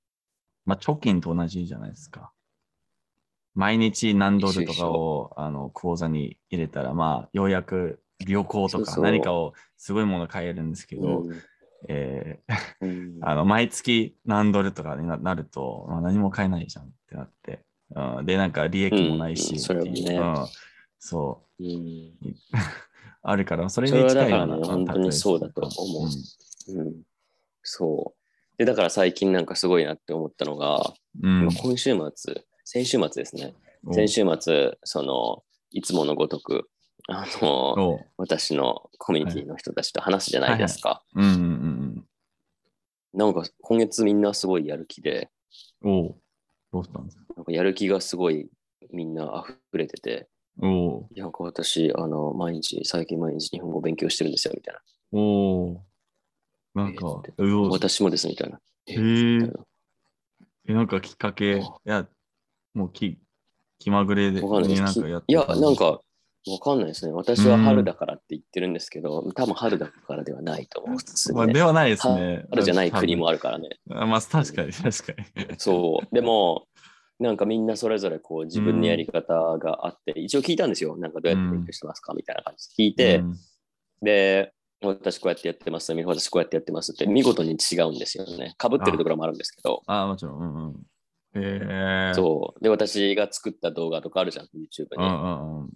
まあ、貯金と同じじゃないですか。毎日何ドルとかをあの口座に入れたら、まあ、ようやく旅行とか何かをすごいもの買えるんですけど、毎月何ドルとかになると、まあ、何も買えないじゃんってなって。うん、で、なんか利益もないし。そう。うんあるからそれに近いような、それはだから、ね、本当にそうだと思う、うんうん、そうでだから最近なんかすごいなって思ったのが、うん、今週末先週末ですね先週末そのいつものごとくあの私のコミュニティの人たちと話すじゃないですか、なんか今月みんなすごいやる気で、おどうしたんですか、なんかやる気がすごいみんな溢れてて、おなんか私あの毎日最近毎日日本語勉強してるんですよみたいな、おなんか、えー、私もですみたいな、えー、えなんかきっかけ、いやもうき気まぐれでわかんないです、いやなんかわかんないですね、私は春だからって言ってるんですけど、うん、多分春だからではないと思う普通に、ね、まあ、ではないですね、春じゃない国もあるからね、まあ確かに確かにそうでもなんかみんなそれぞれこう自分のやり方があって、うん、一応聞いたんですよ。なんかどうやって勉強してますか、うん、みたいな感じで聞いて、うん、で、私こうやってやってます、私こうやってやってますって見事に違うんですよね。被ってるところもあるんですけど。ああ、もちろん。うんうん、えー、そう。で、私が作った動画とかあるじゃん、YouTube に。うんうん、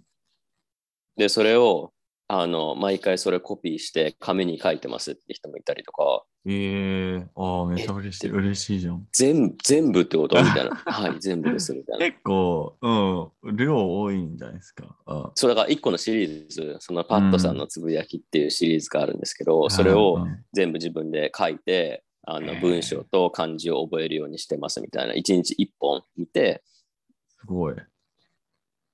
で、それをあの毎回それコピーして紙に書いてますって人もいたりとか。えー、ああ、めっちゃ嬉しい。嬉しいじゃん。全部、全部ってことみたいな。はい、全部ですみたいな。結構、うん、量多いんじゃないですか。あそう、だからいっこのシリーズ、そのパットさんのつぶやきっていうシリーズがあるんですけど、うん、それを全部自分で書いて、あの文章と漢字を覚えるようにしてますみたいな。いちにちいっぽん見て。すごい。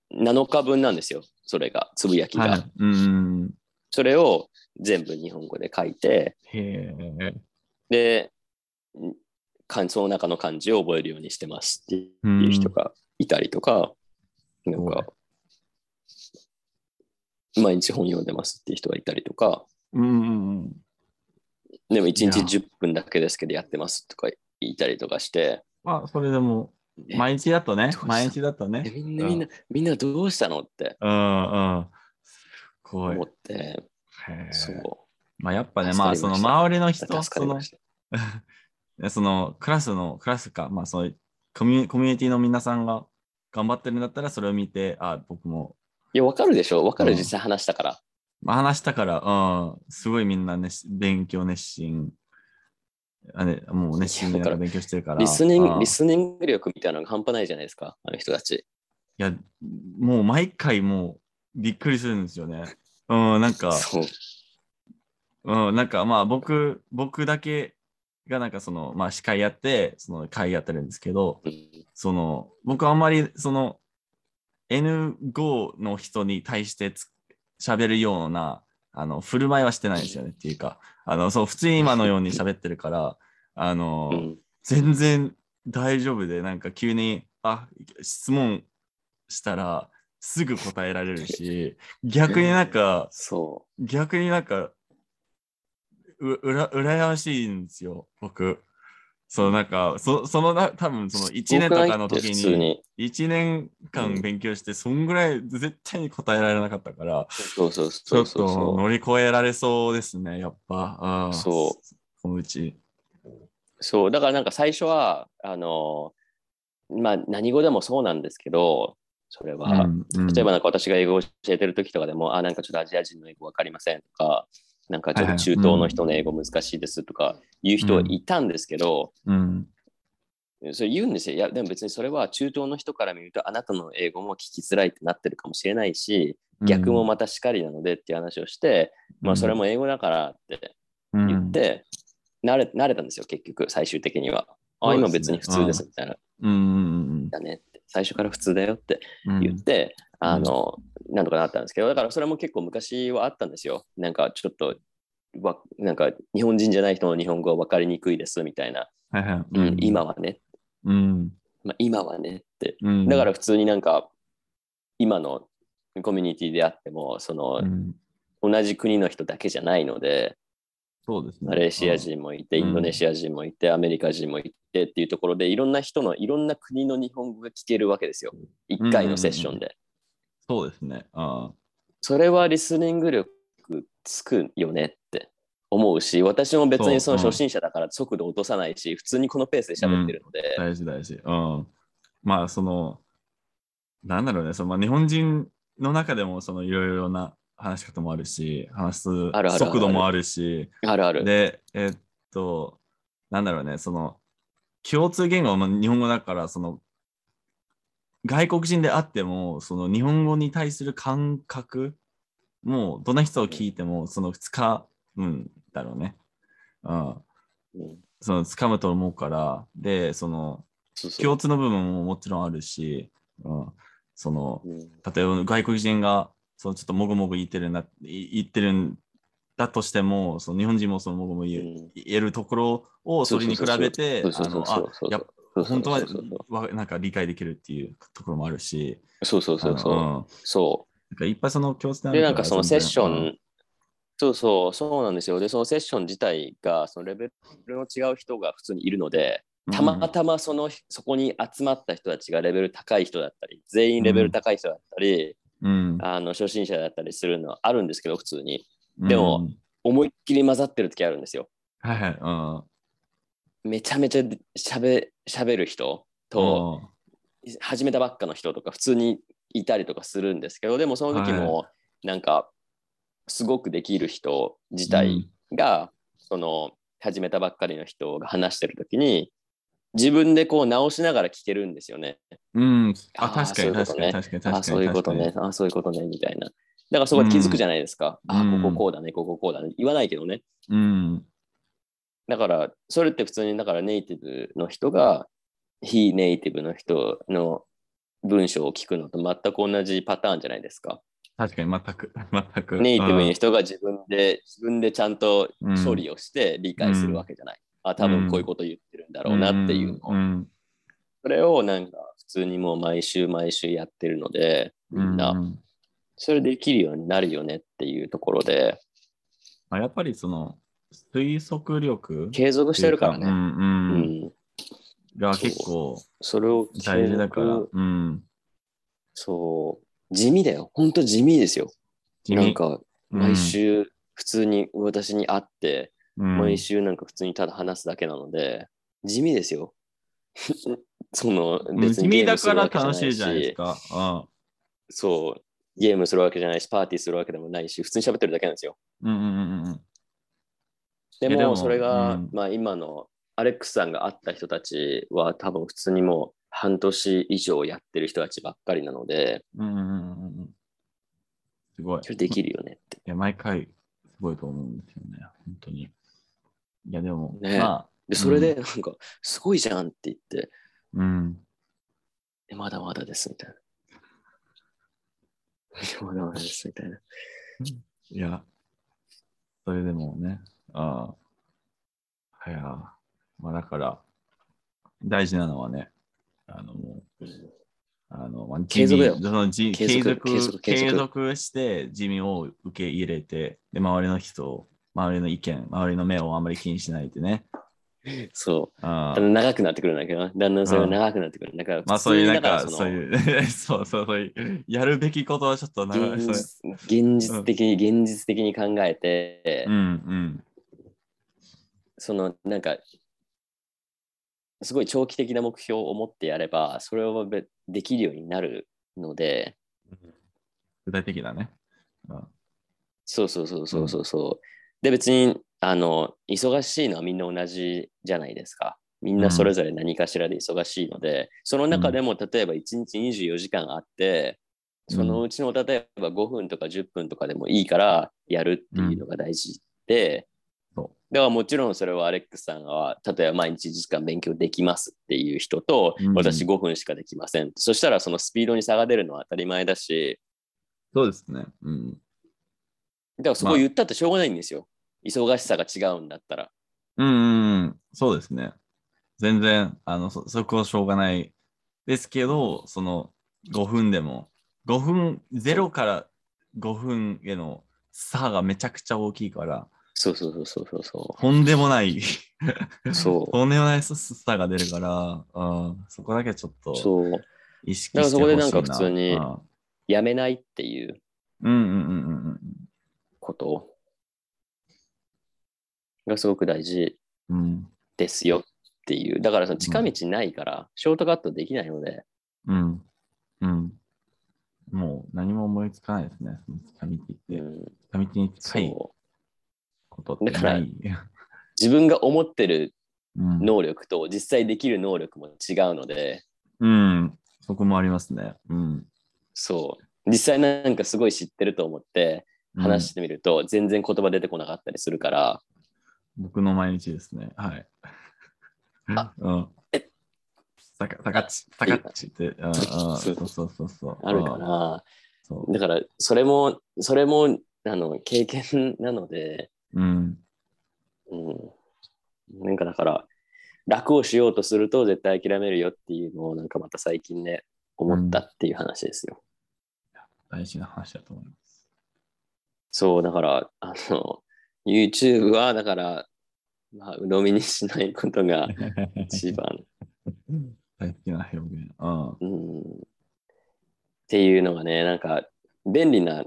なのかぶんなんですよ、それが、つぶやきが。はい、うんそれを全部日本語で書いて、へで、その中の漢字を覚えるようにしてますっていう人がいたりとか、うん、なんか、毎日本読んでますっていう人がいたりとか、うんうんうん、でもいちにちじゅっぷんだけですけどやってますとか言ったりとかして。まあ、それでも。毎日だとね、毎日だとね。みんな、みんな、みんなどうしたのって。うんうん。すごい。思って。そう。まあやっぱね、まあその周りの人、その、そのクラスの、クラスか、まあそのコミュ、コミュニティの皆さんが頑張ってるんだったらそれを見て、あ、僕も。いや、わかるでしょ、わかる、実際話したから。話したから、うん。すごいみんなね、勉強熱心。あれもうね、死ぬから勉強してるから。リスニング、リスニング力みたいなのが半端ないじゃないですか、あの人たち。いや、もう毎回もうびっくりするんですよね。うん、なんか、そう。うん、なんかまあ僕、僕だけがなんかその、まあ司会やって、その会やってるんですけど、うん、その、僕はあんまりその エヌご の人に対して喋るような、あの、振る舞いはしてないんですよねっていうか、あの、そう、普通に今のように喋ってるから、あの、うん、全然大丈夫で、なんか急に、あ、質問したらすぐ答えられるし、逆になんか、そう。逆になんか、う、うら、羨ましいんですよ、僕。そう、なんか、そ、そのな、多分そのいちねんとかの時に、いちねんかん勉強して、そんぐらい絶対に答えられなかったから、そうそうそうそう。ちょっと乗り越えられそうですね、やっぱ。あ、そう。このうち。そう、だからなんか最初は、あの、まあ何語でもそうなんですけど、それは、うんうん、例えばなんか私が英語を教えてる時とかでも、あ、なんかちょっとアジア人の英語わかりませんとか、なんかちょっと中東の人の英語難しいですとか言う人はいたんですけど、うんうん、それ言うんですよ。いやでも別にそれは中東の人から見るとあなたの英語も聞きづらいってなってるかもしれないし、逆もまたしかりなのでっていう話をして、うん、まあそれも英語だからって言って、うん、慣れ、慣れたんですよ結局最終的には。あ、今別に普通ですみたいな。うん、だねって最初から普通だよって言って、うん、あの。なんとかなったんですけど、だからそれも結構昔はあったんですよ。なんかちょっとわなんか日本人じゃない人の日本語は分かりにくいですみたいな、はいはい、うん、今はね、うん、まあ、今はねって、うん、だから普通になんか今のコミュニティであってもその、うん、同じ国の人だけじゃないので、そうですね、マレーシア人もいてインドネシア人もいて、うん、アメリカ人もいてっていうところでいろんな人のいろんな国の日本語が聞けるわけですよ、いっかいのセッションで、うんうんうん、そうですね。あ、それはリスニング力つくよねって思うし、私も別にその初心者だから速度落とさないし、うん、普通にこのペースで喋ってるので、うん、大事大事、うん、まあそのなんだろうね、その、まあ、日本人の中でもそのいろいろな話し方もあるし、話す速度もあるし、あるある、でえっとなんだろうね、その共通言語はまあ日本語だから、その外国人であっても、その日本語に対する感覚、もうどんな人を聞いても、その掴むんだろうね。うん。その掴むと思うから、で、その共通の部分ももちろんあるし、うん、その、例えば外国人が、そのちょっともぐもぐ言ってるんだ、言ってるんだとしても、その日本人もそのもぐもぐ言えるところを、それに比べて、あの、あ、やっぱ、本当はなんか理解できるっていうところもあるし、そうそうそうそう、うん、そう。なんかいっぱいその共通点あるから。でなんかそのセッション、うん、そうそうそうなんですよ。でそのセッション自体がそのレベルの違う人が普通にいるので、たまたまその、うん、そこに集まった人たちがレベル高い人だったり、全員レベル高い人だったり、うん、あの初心者だったりするのはあるんですけど、普通に。でも、うん、思いっきり混ざってる時あるんですよ。はいはい。うん、めちゃめちゃしゃべ、しゃべる人と始めたばっかの人とか普通にいたりとかするんですけど、でもその時もなんかすごくできる人自体がその始めたばっかりの人が話してる時に自分でこう直しながら聞けるんですよね。うん、あ、確かに確かに確かに確かに、あ、そういうことね、あ、そういうことねみたいな。だからそこで気づくじゃないですか。うん、あ、こここうだね、こここうだね、言わないけどね。うん、だからそれって普通にだからネイティブの人が非ネイティブの人の文章を聞くのと全く同じパターンじゃないですか。確かに全く全く。ネイティブの人が自分で自分でちゃんと処理をして理解するわけじゃない。うん、あ、多分こういうこと言ってるんだろうなっていうのを、うんうん、それをなんか普通にもう毎週毎週やってるので、みんなそれできるようになるよねっていうところで。あ、やっぱりその。推測力継続してるからね、うんうんうん、が結構それを大事だから、うん、そう地味だよ、ほんと地味ですよ。なんか毎週普通に私に会って、うん、毎週なんか普通にただ話すだけなので地味ですよその別に地味だから楽しいじゃないですか。ああ、そうゲームするわけじゃないしパーティーするわけでもないし普通に喋ってるだけなんですよ。うんうんうんうん。でもそれが、うん、まあ、今のアレックスさんが会った人たちは多分普通にもう半年以上やってる人たちばっかりなので、うんうんうん、すごいできるよねって。いや毎回すごいと思うんですよね本当に。いやでも、ね、まあ、でそれでなんか、うん、すごいじゃんって言って、うん、えまだまだですみたいなまだまだですみたいな。いやそれでもね、ああ、いや、まあだから大事なのはね、あのもうあの、まあ、継続だよ。そのじ継続継続継続して地味を受け入れて、で周りの人を、周りの意見、周りの目をあんまり気にしないでね。そう。あ長くなってくるんだけど、だんだんそれが長くなってくる。うん、だからまあそういうなんかそういうそうそうそういうやるべきことはちょっと長い。現実的に、うん、現実的に考えて、うんうん、そのなんかすごい長期的な目標を持ってやればそれをできるようになるので。具体的だね。うん、そうそうそうそうそうそう。うん、で別にあの忙しいのはみんな同じじゃないですか。みんなそれぞれ何かしらで忙しいので、うん、その中でも例えばいちにちにじゅうよじかんあって、うん、そのうちの例えばごふんとかじゅっぷんとかでもいいからやるっていうのが大事で、うん、だからもちろんそれはアレックスさんは例えば毎日いちじかん勉強できますっていう人と、うん、私ごふんしかできません、そしたらそのスピードに差が出るのは当たり前だし。そうですね、うん、だからそこ言ったってしょうがないんですよ、まあ忙しさが違うんだったら。うんうんうん、そうですね。全然、あの、そ、そこはしょうがないですけど、そのごふんでも、ごふん、ゼロからごふんへの差がめちゃくちゃ大きいから、そうそうそうそうそうそう。とんでもない、そう。とんでもない差が出るから、あ、そこだけちょっと意識してほしいな。そう。だからそこでなんか普通にやめないっていうことを。がすごく大事ですよっていう、うん、だからその近道ないからショートカットできないので、うんうん、もう何も思いつかないですね。近道って、うん、近道に近いことってない。だから自分が思ってる能力と実際できる能力も違うので、うんうん、そこもありますね、うん、そう実際なんかすごい知ってると思って話してみると、うん、全然言葉出てこなかったりするから。僕の毎日ですね。はい。あ、うん。え、たか、たかっち、たかっちって、ああ、そうそうそうそう。あるかな。そう。だから、それも、それも、あの、経験なので、うん。うん。なんかだから、楽をしようとすると絶対諦めるよっていうのを、なんかまた最近ね、思ったっていう話ですよ。うん、大事な話だと思います。そう、だから、あの、YouTube はだから、まあ、鵜呑みにしないことが一番大好きな表現、うん、っていうのがね、なんか便利な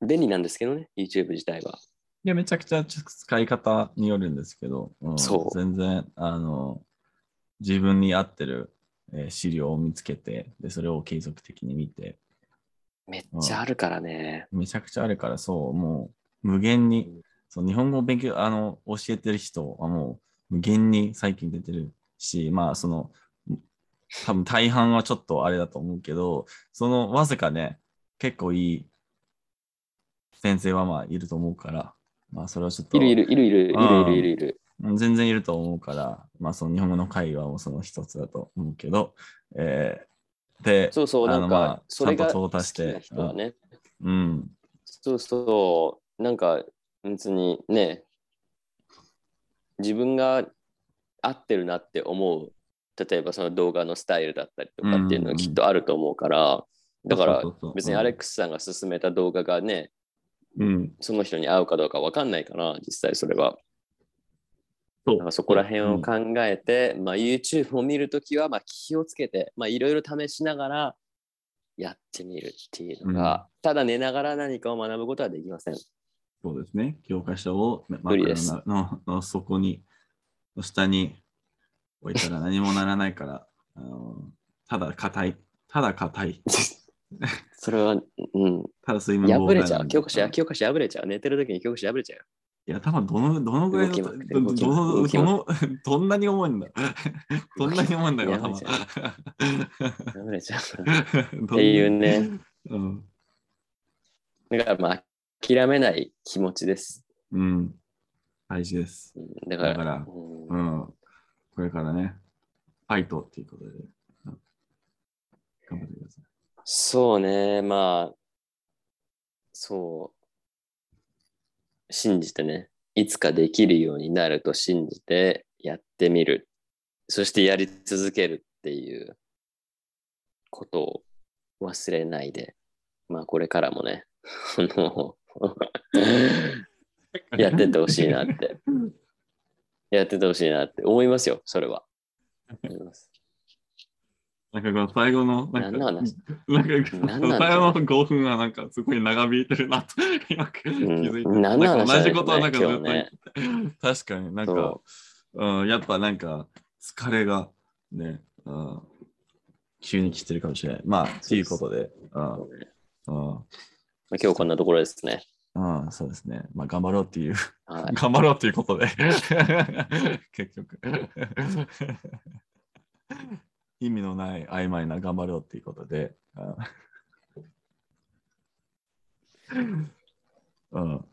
便利なんですけどね、 YouTube 自体は。いやめちゃくちゃ使い方によるんですけど、うん、そう全然あの自分に合ってる資料を見つけて、でそれを継続的に見て、めっちゃあるからね、うん、めちゃくちゃあるから、そうもう無限に、そう日本語を勉強あの教えてる人はもう無限に最近出てるし、まあその多分大半はちょっとあれだと思うけど、そのわずかね結構いい先生はまあいると思うから、まあそれはちょっといるいるいるいるいるいるいる全然いると思うから、まあその日本語の会話もその一つだと思うけど、えー、でそうそうなんか、まあ、それが好きな人はね、うん、うん、そうそうなんか別にね、自分が合ってるなって思う、例えばその動画のスタイルだったりとかっていうのはきっとあると思うから、うんうん、だから別にアレックスさんが勧めた動画がね、うん、その人に合うかどうか分かんないから実際それは、だからそこら辺を考えて、うんまあ、YouTube を見るときはまあ気をつけて、いろいろ試しながらやってみるっていうのが、うん、ただ寝ながら何かを学ぶことはできません。そうですね。教科書を枕の、の底に、の下に置いたら何もならないから、あのただ硬い、ただ硬い。それは、うん。ただ水分が破れちゃう。教科書、教科書破れちゃう。寝てるときに教科書破れちゃう。いや、多分どの、どのぐらいの、どの、どの、どんなに重いんだ。どんなに重いんだよ、頭。やめちゃう。っていうね。うん。だから、まあ、諦めない気持ちです。うん。大事です。だから、だからうん。これからね、ファイトっていうことで、うん、頑張ってください。そうね、まあ、そう。信じてね、いつかできるようになると信じてやってみる。そしてやり続けるっていうことを忘れないで、まあこれからもね、やってってほしいなって、やってってほしいなって思いますよ、それは。なんかこの最後のなんかなん最後のごふんはなんかすごい長引いてるなと今気づいて、うん、なんか同じことはなんかずっと言って、ね、確かになんか、うん、やっぱなんか疲れがね、うん、急に来てるかもしれないまあということで、うんうん、今日こんなところですね。うん、そうですね。まあ、頑張ろうっていう、はい、頑張ろうっていうことで結局意味のない曖昧な頑張ろうっていうことで、うん。うん